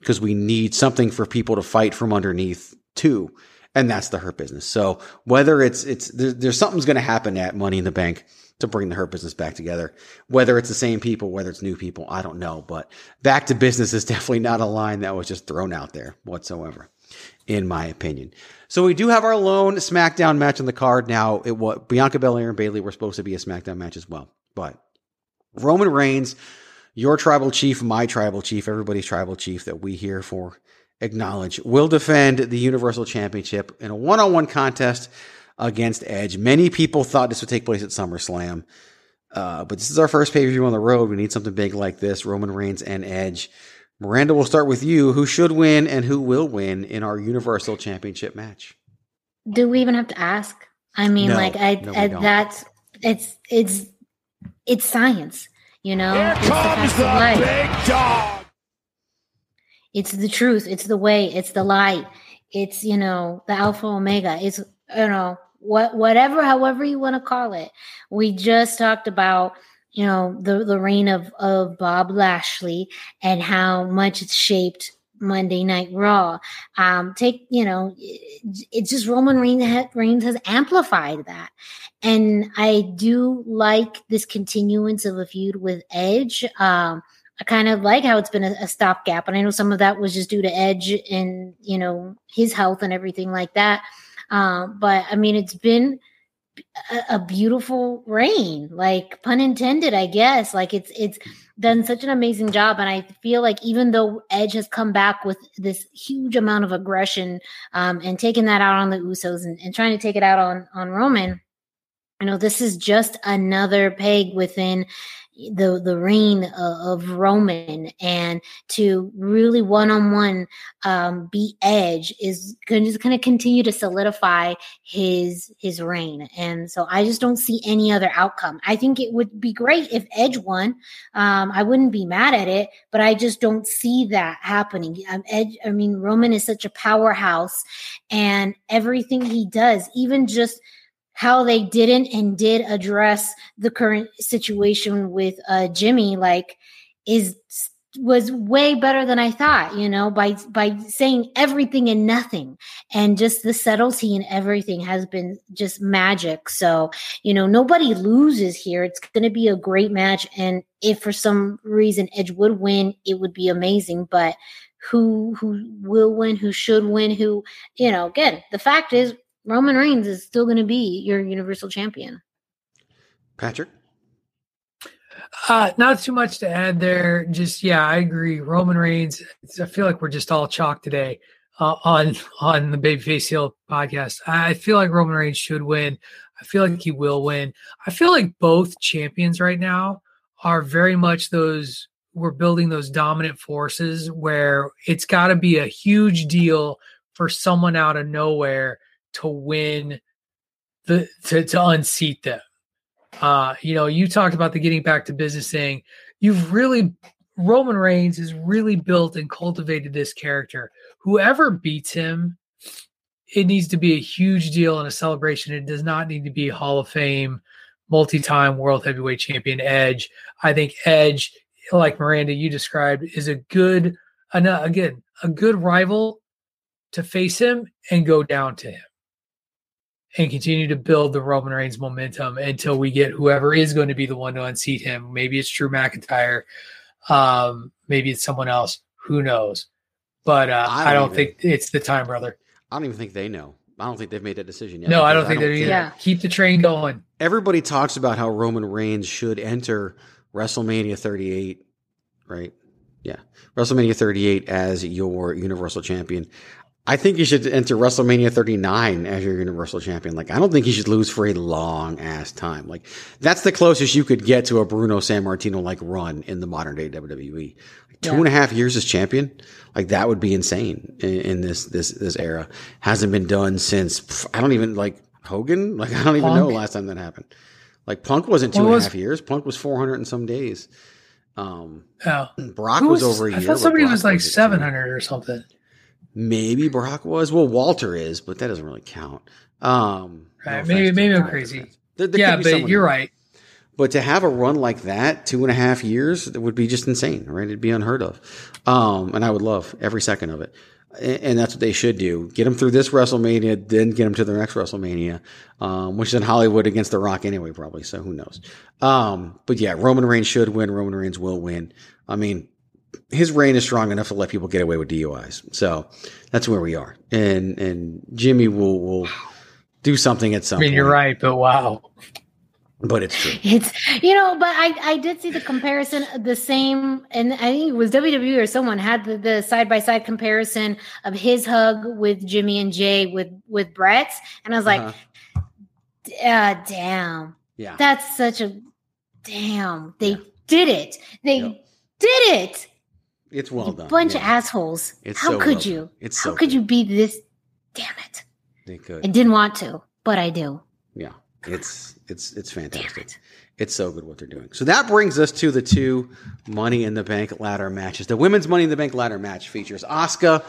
because we need something for people to fight from underneath too. And that's the Hurt Business. So whether there's something's going to happen at Money in the Bank to bring the Hurt Business back together, whether it's the same people, whether it's new people, I don't know. But back to business is definitely not a line that was just thrown out there whatsoever. in my opinion. So we do have our lone SmackDown match on the card. Now, Bianca Belair and Bayley were supposed to be a SmackDown match as well. But Roman Reigns, your tribal chief, my tribal chief, everybody's tribal chief that we here for acknowledge, will defend the Universal Championship in a one-on-one contest against Edge. Many people thought this would take place at SummerSlam. But this is our first pay-per-view on the road. We need something big like this. Roman Reigns and Edge. Miranda, we'll start with you. Who should win and who will win in our Universal Championship match? Do we even have to ask? I mean, it's science, you know? Here comes the big dog! It's the truth. It's the way. It's the light. It's, you know, the Alpha Omega. It's, you know, however you want to call it. We just talked about, you know, the reign of Bob Lashley and how much it's shaped Monday Night Raw. It's just Roman Reigns has amplified that. And I do like this continuance of a feud with Edge. I kind of like how it's been a stopgap. And I know some of that was just due to Edge and, you know, his health and everything like that. But, I mean, it's been a beautiful reign, like, pun intended, I guess. Like, it's done such an amazing job. And I feel like even though Edge has come back with this huge amount of aggression and taking that out on the Usos and trying to take it out on Roman, you know, this is just another peg within the reign of Roman, and to really one-on-one beat Edge is just going to continue to solidify his reign. And so I just don't see any other outcome. I think it would be great if Edge won. I wouldn't be mad at it, but I just don't see that happening. Roman is such a powerhouse, and everything he does, even just how they didn't and did address the current situation with Jimmy, like, was way better than I thought, you know, by saying everything and nothing, and just the subtlety in everything has been just magic. So, you know, nobody loses here. It's going to be a great match. And if for some reason Edge would win, it would be amazing, but who will win, who should win, who, you know, again, the fact is, Roman Reigns is still going to be your Universal Champion. Patrick? Not too much to add there. Just, yeah, I agree. Roman Reigns, I feel like we're just all chalk today on the Babyface Heel podcast. I feel like Roman Reigns should win. I feel like he will win. I feel like both champions right now are very much those – we're building those dominant forces where it's got to be a huge deal for someone out of nowhere to win, to unseat them. You know, you talked about the getting back to business thing. Roman Reigns has really built and cultivated this character. Whoever beats him, it needs to be a huge deal and a celebration. It does not need to be Hall of Fame, multi-time world heavyweight champion Edge. I think Edge, like Miranda, you described, is a good rival to face him and go down to him, and continue to build the Roman Reigns momentum until we get whoever is going to be the one to unseat him. Maybe it's Drew McIntyre. Maybe it's someone else. Who knows? But I don't think it's the time, brother. I don't even think they know. I don't think they've made that decision yet. No, I don't think they're either. Yeah. Keep the train going. Everybody talks about how Roman Reigns should enter WrestleMania 38, right? Yeah. WrestleMania 38 as your Universal Champion. I think you should enter WrestleMania 39 as your Universal Champion. Like, I don't think you should lose for a long ass time. Like, that's the closest you could get to a Bruno Sammartino like run in the modern day WWE. Like, 2.5 years as champion, like that would be insane in this era. Hasn't been done since Hogan. Like, I don't even know last time that happened. Like, Punk wasn't 2.5 years. Punk was 400 and some days. Brock was over a year. I thought somebody was like 700 or something. Maybe Brock was. Well, Walter is, but that doesn't really count. Right. Maybe I'm crazy. There but you're right. But to have a run like that, 2.5 years, that would be just insane, right? It'd be unheard of. And I would love every second of it. And that's what they should do. Get them through this WrestleMania, then get them to their next WrestleMania, which is in Hollywood against The Rock anyway, probably. So who knows? But yeah, Roman Reigns should win. Roman Reigns will win. I mean, his reign is strong enough to let people get away with DUIs. So that's where we are. And Jimmy will do something at some point. I mean, you're right, but wow. But it's true. It's, you know, but I did see the comparison, the same, and I think it was WWE or someone had the side-by-side comparison of his hug with Jimmy and Jay with Brett's. And I was like, damn. Yeah. That's such a, damn. They did it. They did it. It's well done. Bunch of assholes. It's How so could well you? Done. It's How so could good. You be this? Damn it. They could. I didn't want to, but I do. Yeah. It's fantastic. It's so good what they're doing. So that brings us to the two Money in the Bank ladder matches. The women's Money in the Bank ladder match features Asuka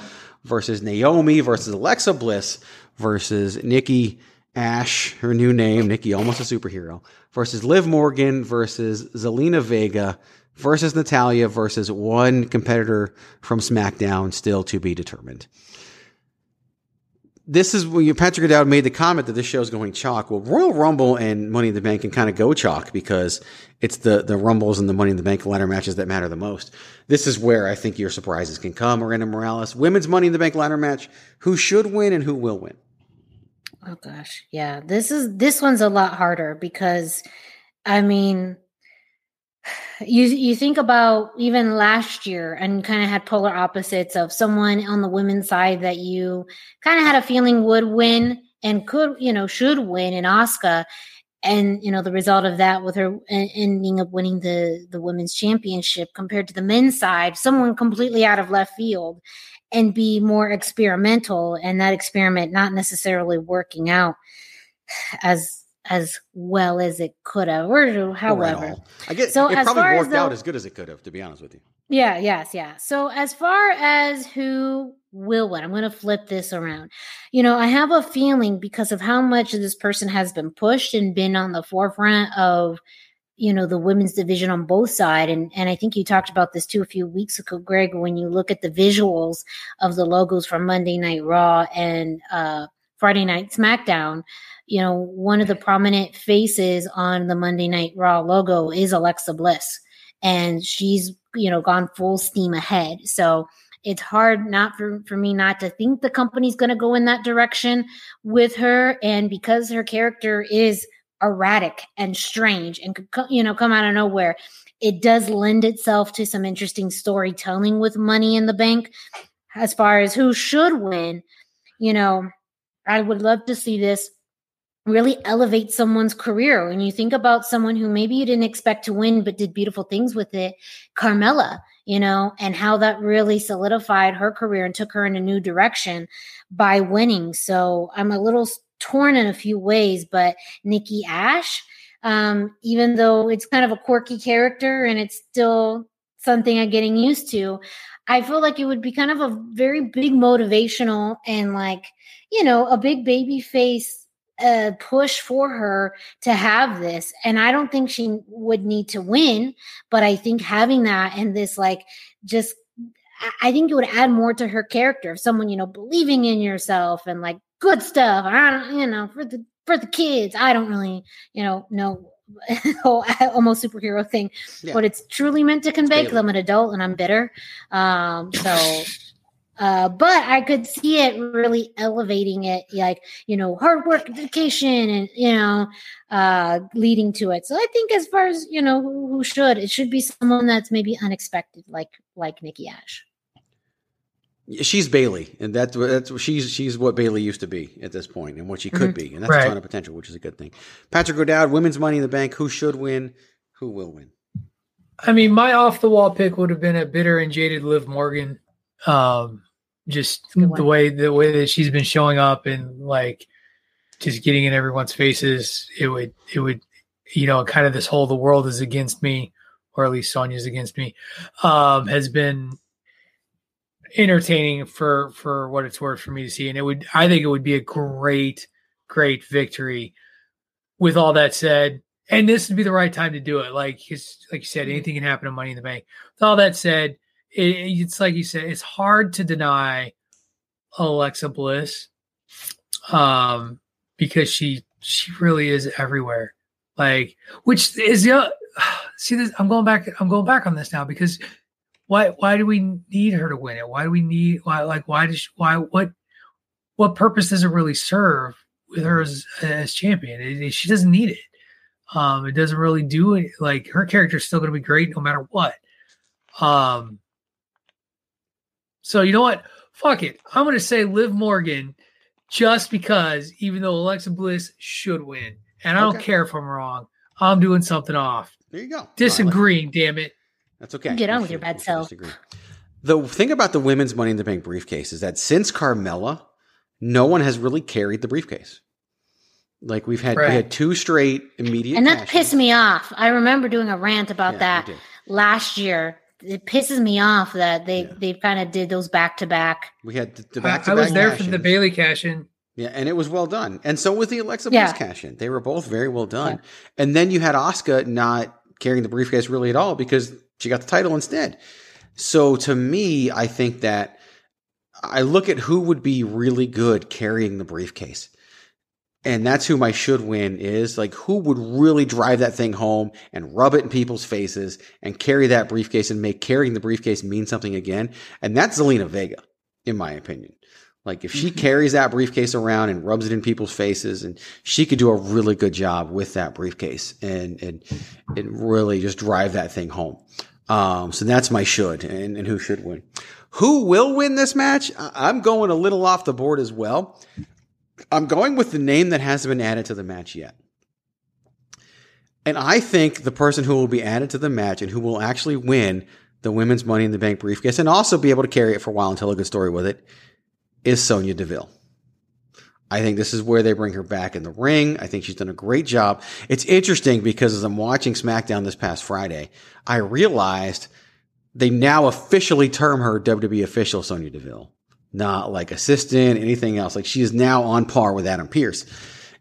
versus Naomi versus Alexa Bliss versus Nikki Ash, her new name, Nikki, almost a superhero, versus Liv Morgan versus Zelina Vega versus Natalya versus one competitor from SmackDown, still to be determined. This is when Patrick O'Dowd made the comment that this show's going chalk. Well, Royal Rumble and Money in the Bank can kind of go chalk because it's the Rumbles and the Money in the Bank ladder matches that matter the most. This is where I think your surprises can come. Miranda Morales, women's Money in the Bank ladder match, who should win and who will win. Oh gosh. Yeah. This one's a lot harder because I mean, you think about even last year and kind of had polar opposites of someone on the women's side that you kind of had a feeling would win and could, you know, should win in Asuka. And, you know, the result of that with her ending up winning the women's championship compared to the men's side, someone completely out of left field and be more experimental and that experiment not necessarily working out as well as it could have, or however. I guess so it probably worked out as good as it could have, to be honest with you. Yeah, yes, yeah. So as far as who will win, I'm going to flip this around. You know, I have a feeling because of how much this person has been pushed and been on the forefront of, you know, the women's division on both sides. And I think you talked about this too a few weeks ago, Greg, when you look at the visuals of the logos from Monday Night Raw and Friday Night SmackDown, you know, one of the prominent faces on the Monday Night Raw logo is Alexa Bliss, and she's, you know, gone full steam ahead. So it's hard for me not to think the company's going to go in that direction with her. And because her character is erratic and strange and could, you know, come out of nowhere, it does lend itself to some interesting storytelling with Money in the Bank. As far as who should win, you know, I would love to see this really elevate someone's career. When you think about someone who maybe you didn't expect to win, but did beautiful things with it, Carmella, you know, and how that really solidified her career and took her in a new direction by winning. So I'm a little torn in a few ways, but Nikki Ash, even though it's kind of a quirky character and it's still something I'm getting used to, I feel like it would be kind of a very big motivational and, like, you know, a big baby face push for her to have this. And I don't think she would need to win, but I think having that and this, like, just, I think it would add more to her character of someone, you know, believing in yourself and, like, good stuff. I don't, you know, for the kids, I don't really, you know whole almost superhero thing, but it's truly meant to convey because I'm an adult and I'm bitter. But I could see it really elevating it, like, you know, hard work, dedication, and, you know, leading to it. So I think as far as, you know, who should, it should be someone that's maybe unexpected, like Nikki Ash. She's Bayley, and that's she's what Bayley used to be at this point, and what she could be, and that's a ton of potential, which is a good thing. Patrick O'Dowd, women's Money in the Bank, who should win, who will win? I mean, my off the wall pick would have been a bitter and jaded Liv Morgan. Just the way that she's been showing up and, like, just getting in everyone's faces, it would, you know, kind of this whole the world is against me, or at least Sonya's against me, has been entertaining for what it's worth for me to see. And I think it would be a great victory. With all that said, and this would be the right time to do it. Like you said, anything can happen to Money in the Bank. With all that said, it's like you said, it's hard to deny Alexa Bliss because she really is everywhere. Like, which is I'm going back on this now because Why do we need her to win it? Why do we need, what purpose does it really serve with her as champion? She doesn't need it. It doesn't really do it. Like, her character is still going to be great no matter what. So you know what? Fuck it. I'm going to say Liv Morgan just because, even though Alexa Bliss should win. And I don't care if I'm wrong. I'm doing something off. There you go. Disagreeing, damn it. That's okay. Get on with your bad self. The thing about the women's Money in the Bank briefcase is that since Carmella, no one has really carried the briefcase. Like, we had two straight immediate. And that pissed me off. I remember doing a rant about that last year. It pisses me off that they kind of did those back to back. We had the back to back. I was there for the Bayley cash in. Yeah, and it was well done. And so was the Alexa Bliss cash in. They were both very well done. Yeah. And then you had Asuka not carrying the briefcase really at all because she got the title instead. So to me, I think that I look at who would be really good carrying the briefcase. And that's who my should win is. Like, who would really drive that thing home and rub it in people's faces and carry that briefcase and make carrying the briefcase mean something again? And that's Zelina Vega, in my opinion. Like, if she carries that briefcase around and rubs it in people's faces, and she could do a really good job with that briefcase and really just drive that thing home. So that's my should and who should win. Who will win this match? I'm going a little off the board as well. I'm going with the name that hasn't been added to the match yet. And I think the person who will be added to the match and who will actually win the women's Money in the Bank briefcase and also be able to carry it for a while and tell a good story with it is Sonya Deville. I think this is where they bring her back in the ring. I think she's done a great job. It's interesting because as I'm watching SmackDown this past Friday, I realized they now officially term her WWE official Sonya Deville, not like assistant, anything else. Like, she is now on par with Adam Pearce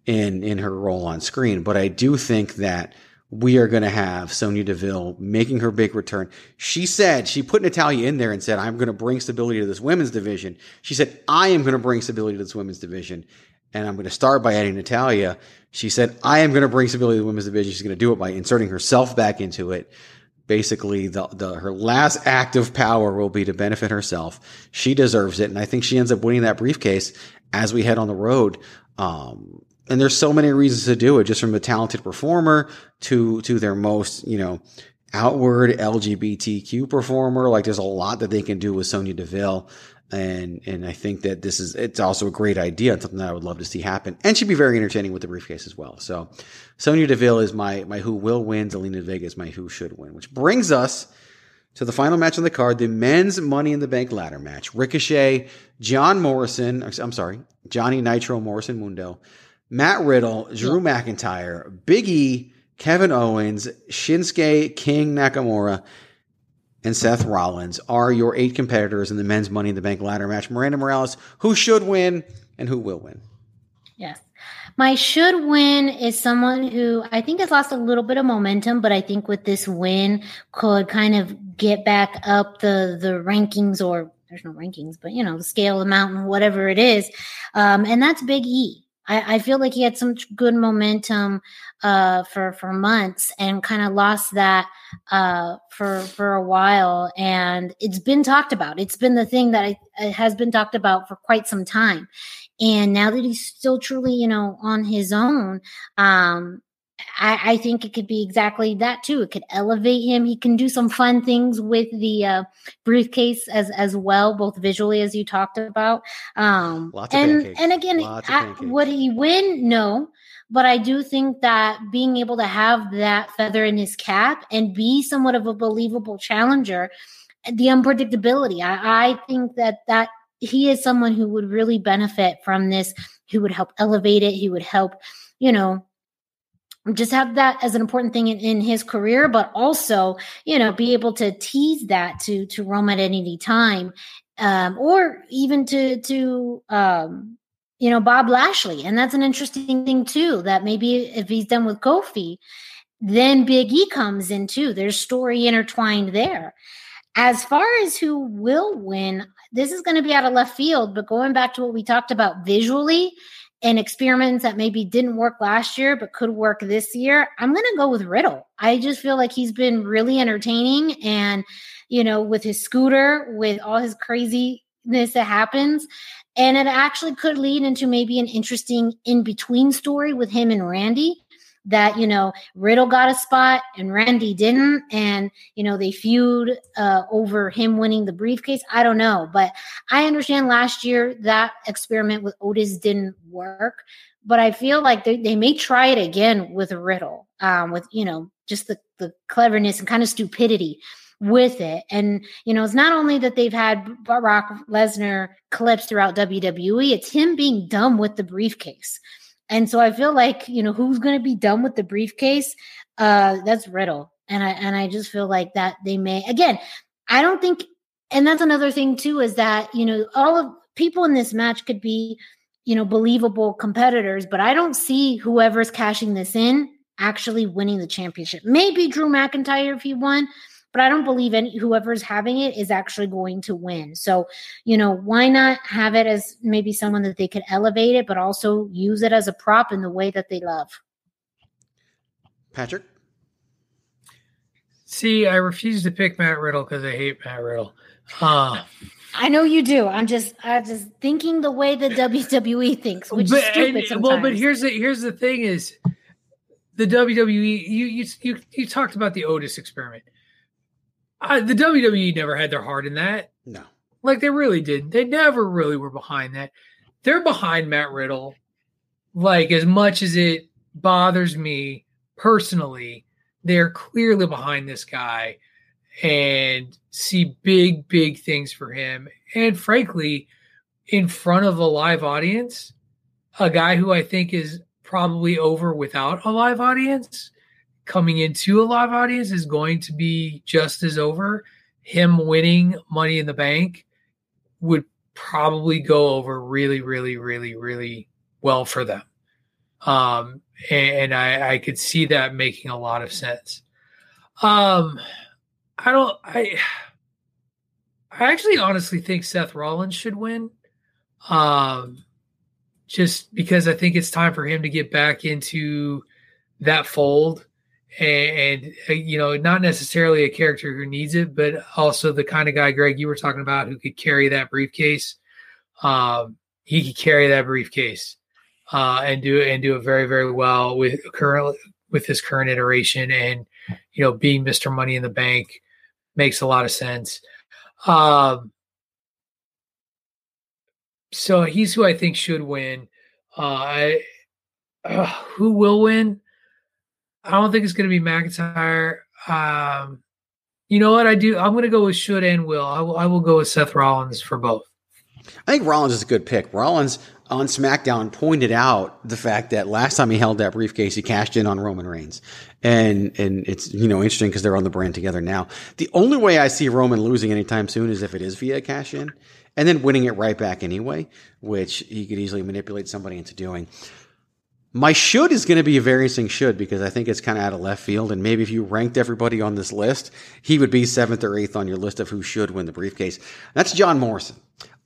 in her role on screen. But I do think that we are going to have Sonya Deville making her big return. She said, she put Natalya in there and said, I'm going to bring stability to this women's division. She said, I am going to bring stability to this women's division. And I'm going to start by adding Natalya. She said, I am going to bring stability to the women's division. She's going to do it by inserting herself back into it. Basically, her last act of power will be to benefit herself. She deserves it. And I think she ends up winning that briefcase as we head on the road. And there's so many reasons to do it, just from a talented performer to their most, outward LGBTQ performer. Like, there's a lot that they can do with Sonya Deville. And I think that it's also a great idea and something that I would love to see happen. And she'd be very entertaining with the briefcase as well. So Sonya Deville is my who will win. Zelina Vega is my who should win, which brings us to the final match on the card, the men's Money in the Bank ladder match. Ricochet, Johnny Nitro Morrison Mundo, Matt Riddle, Drew McIntyre, Big E, Kevin Owens, Shinsuke, King Nakamura, and Seth Rollins are your 8 competitors in the men's Money in the Bank ladder match. Miranda Morales, who should win and who will win? Yes. My should win is someone who I think has lost a little bit of momentum, but I think with this win could kind of get back up the rankings, or there's no rankings, but the scale, the mountain, whatever it is. And that's Big E. I feel like he had some good momentum for months and kind of lost that for a while. And it's been talked about. It's been the thing that has been talked about for quite some time. And now that he's still truly, on his own, I think it could be exactly that too. It could elevate him. He can do some fun things with the briefcase as well, both visually as you talked about. Lots of pancakes. And again, would he win? No, but I do think that being able to have that feather in his cap and be somewhat of a believable challenger, the unpredictability. I think that he is someone who would really benefit from this. He would help elevate it. He would help, just have that as an important thing in his career, but also, be able to tease that to Rome at any time, or even to Bob Lashley. And that's an interesting thing too, that maybe if he's done with Kofi, then Big E comes in too. There's story intertwined there. As far as who will win, this is going to be out of left field, but going back to what we talked about visually, and experiments that maybe didn't work last year but could work this year, I'm going to go with Riddle. I just feel like he's been really entertaining, and, you know, with his scooter, with all his craziness that happens, and it actually could lead into maybe an interesting in-between story with him and Randy that, you know, Riddle got a spot and Randy didn't, and, you know, they feud over him winning the briefcase. I don't know, but I understand last year that experiment with Otis didn't work, but I feel like they may try it again with Riddle, with, you know, just the cleverness and kind of stupidity with it. And, you know, it's not only that they've had Brock Lesnar clips throughout WWE, it's him being dumb with the briefcase. And so I feel like, you know, who's going to be dumb with the briefcase? That's Riddle. And I just feel like that they may, again, I don't think, and that's another thing too, is that, you know, all of people in this match could be, you know, believable competitors, but I don't see whoever's cashing this in actually winning the championship. Maybe Drew McIntyre if he won, but I don't believe whoever's having it is actually going to win. So, you know, why not have it as maybe someone that they could elevate it, but also use it as a prop in the way that they love? Patrick? See, I refuse to pick Matt Riddle because I hate Matt Riddle. I know you do. I'm just thinking the way the WWE thinks, which is stupid sometimes. Well, but here's the thing is the WWE, you talked about the Otis experiment. The WWE never had their heart in that. No. Like, they really didn't. They never really were behind that. They're behind Matt Riddle. Like, as much as it bothers me personally, they're clearly behind this guy and see big, big things for him. And frankly, in front of a live audience, a guy who I think is probably over without a live audience, coming into a live audience is going to be just as over. Him winning Money in the Bank would probably go over really, really, really, really well for them. And I could see that making a lot of sense. I actually honestly think Seth Rollins should win. Just because I think it's time for him to get back into that fold. And, you know, not necessarily a character who needs it, but also the kind of guy, Greg, you were talking about who could carry that briefcase. He could carry that briefcase and do it very, very well with his current iteration. And, you know, being Mr. Money in the Bank makes a lot of sense. So he's who I think should win. Who will win? I don't think it's going to be McIntyre. You know what I do? I'm going to go with should and will. I will go with Seth Rollins for both. I think Rollins is a good pick. Rollins on SmackDown pointed out the fact that last time he held that briefcase, he cashed in on Roman Reigns. And it's, you know, interesting because they're on the brand together now. The only way I see Roman losing anytime soon is if it is via cash in and then winning it right back anyway, which he could easily manipulate somebody into doing. My should is going to be a very interesting should because I think it's kind of out of left field. And maybe if you ranked everybody on this list, he would be 7th or 8th on your list of who should win the briefcase. That's John Morrison.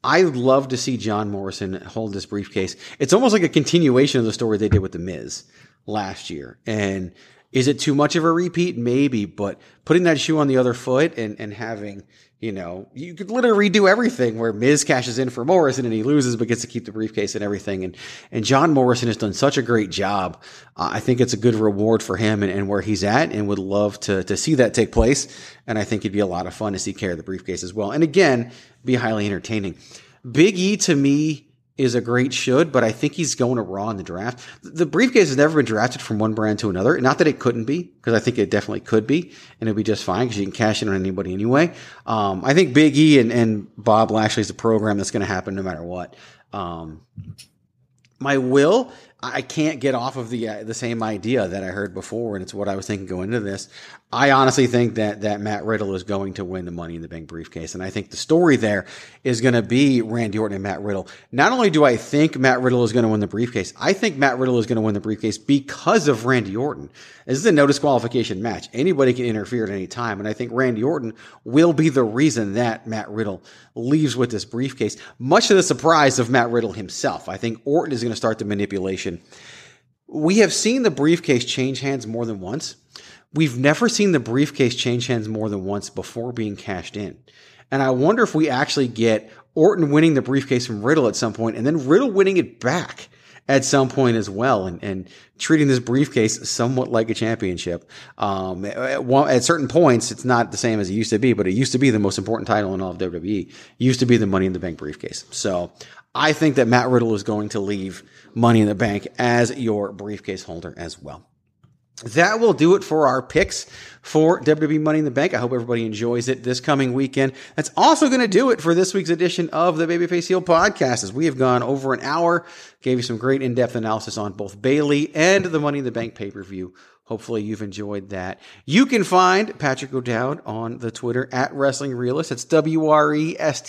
I love to see John Morrison hold this briefcase. It's almost like a continuation of the story they did with The Miz last year. And is it too much of a repeat? Maybe, but putting that shoe on the other foot and having, you know, you could literally redo everything where Miz cashes in for Morrison and he loses but gets to keep the briefcase and everything. And John Morrison has done such a great job. I think it's a good reward for him and where he's at, and would love to see that take place. And I think it'd be a lot of fun to see carry the briefcase as well. And again, be highly entertaining. Big E to me is a great should, but I think he's going to Raw in the draft. The briefcase has never been drafted from one brand to another. Not that it couldn't be, because I think it definitely could be, and it'd be just fine because you can cash in on anybody anyway. I think Big E and Bob Lashley is a program that's going to happen no matter what. My will, I can't get off of the same idea that I heard before, and it's what I was thinking going into this. I honestly think that Matt Riddle is going to win the Money in the Bank briefcase, and I think the story there is going to be Randy Orton and Matt Riddle. Not only do I think Matt Riddle is going to win the briefcase, I think Matt Riddle is going to win the briefcase because of Randy Orton. This is a no disqualification match. Anybody can interfere at any time, and I think Randy Orton will be the reason that Matt Riddle leaves with this briefcase, much to the surprise of Matt Riddle himself. I think Orton is going to start the manipulation. We have seen the briefcase change hands more than once. We've never seen the briefcase change hands more than once before being cashed in. And I wonder if we actually get Orton winning the briefcase from Riddle at some point and then Riddle winning it back at some point as well and treating this briefcase somewhat like a championship. At certain points, it's not the same as it used to be, but it used to be the most important title in all of WWE. It used to be the Money in the Bank briefcase. So I think that Matt Riddle is going to leave Money in the Bank as your briefcase holder as well. That will do it for our picks for WWE Money in the Bank. I hope everybody enjoys it this coming weekend. That's also going to do it for this week's edition of the Babyface Heel Podcast, as we have gone over an hour, gave you some great in-depth analysis on both Bayley and the Money in the Bank pay-per-view. Hopefully you've enjoyed that. You can find Patrick O'Dowd on the Twitter at Wrestling Realist. It's WrestleRealist.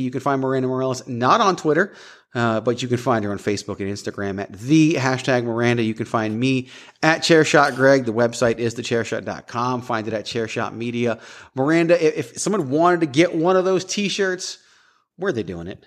You can find Miranda Morales not on Twitter, but you can find her on Facebook and Instagram at #Miranda. You can find me at Chairshot Greg. The website is thechairshot.com. Find it at Chairshot Media. Miranda, if someone wanted to get one of those t-shirts, where are they doing it?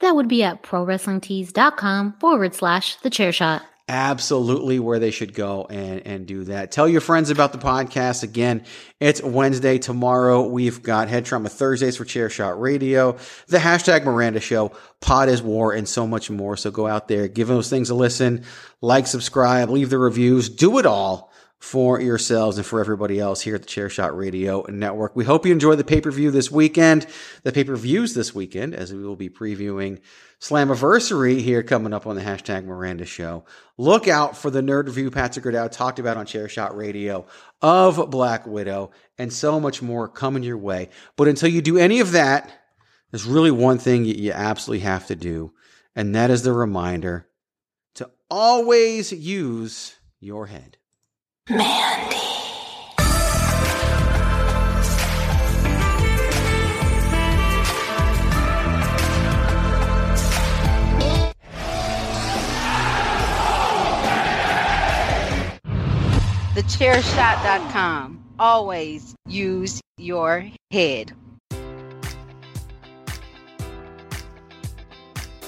That would be at ProWrestlingTees.com / TheChairShot. Absolutely where they should go and do that. Tell your friends about the podcast. Again, it's Wednesday. Tomorrow we've got Head Trauma Thursdays for Chairshot Radio, the #Miranda Show, Pod is War, and so much more. So go out there, give those things a listen, like, subscribe, leave the reviews, do it all for yourselves and for everybody else here at the Chairshot Radio Network. We hope you enjoy the pay-per-view this weekend, the pay-per-views this weekend, as we will be previewing Slammiversary here coming up on the #Miranda Show. Look out for the nerd review Patrick O'Dowd talked about on Chairshot Radio of Black Widow and so much more coming your way. But until you do any of that, there's really one thing you absolutely have to do, and that is the reminder to always use your head. Mandy. TheChairShot.com. Always use your head.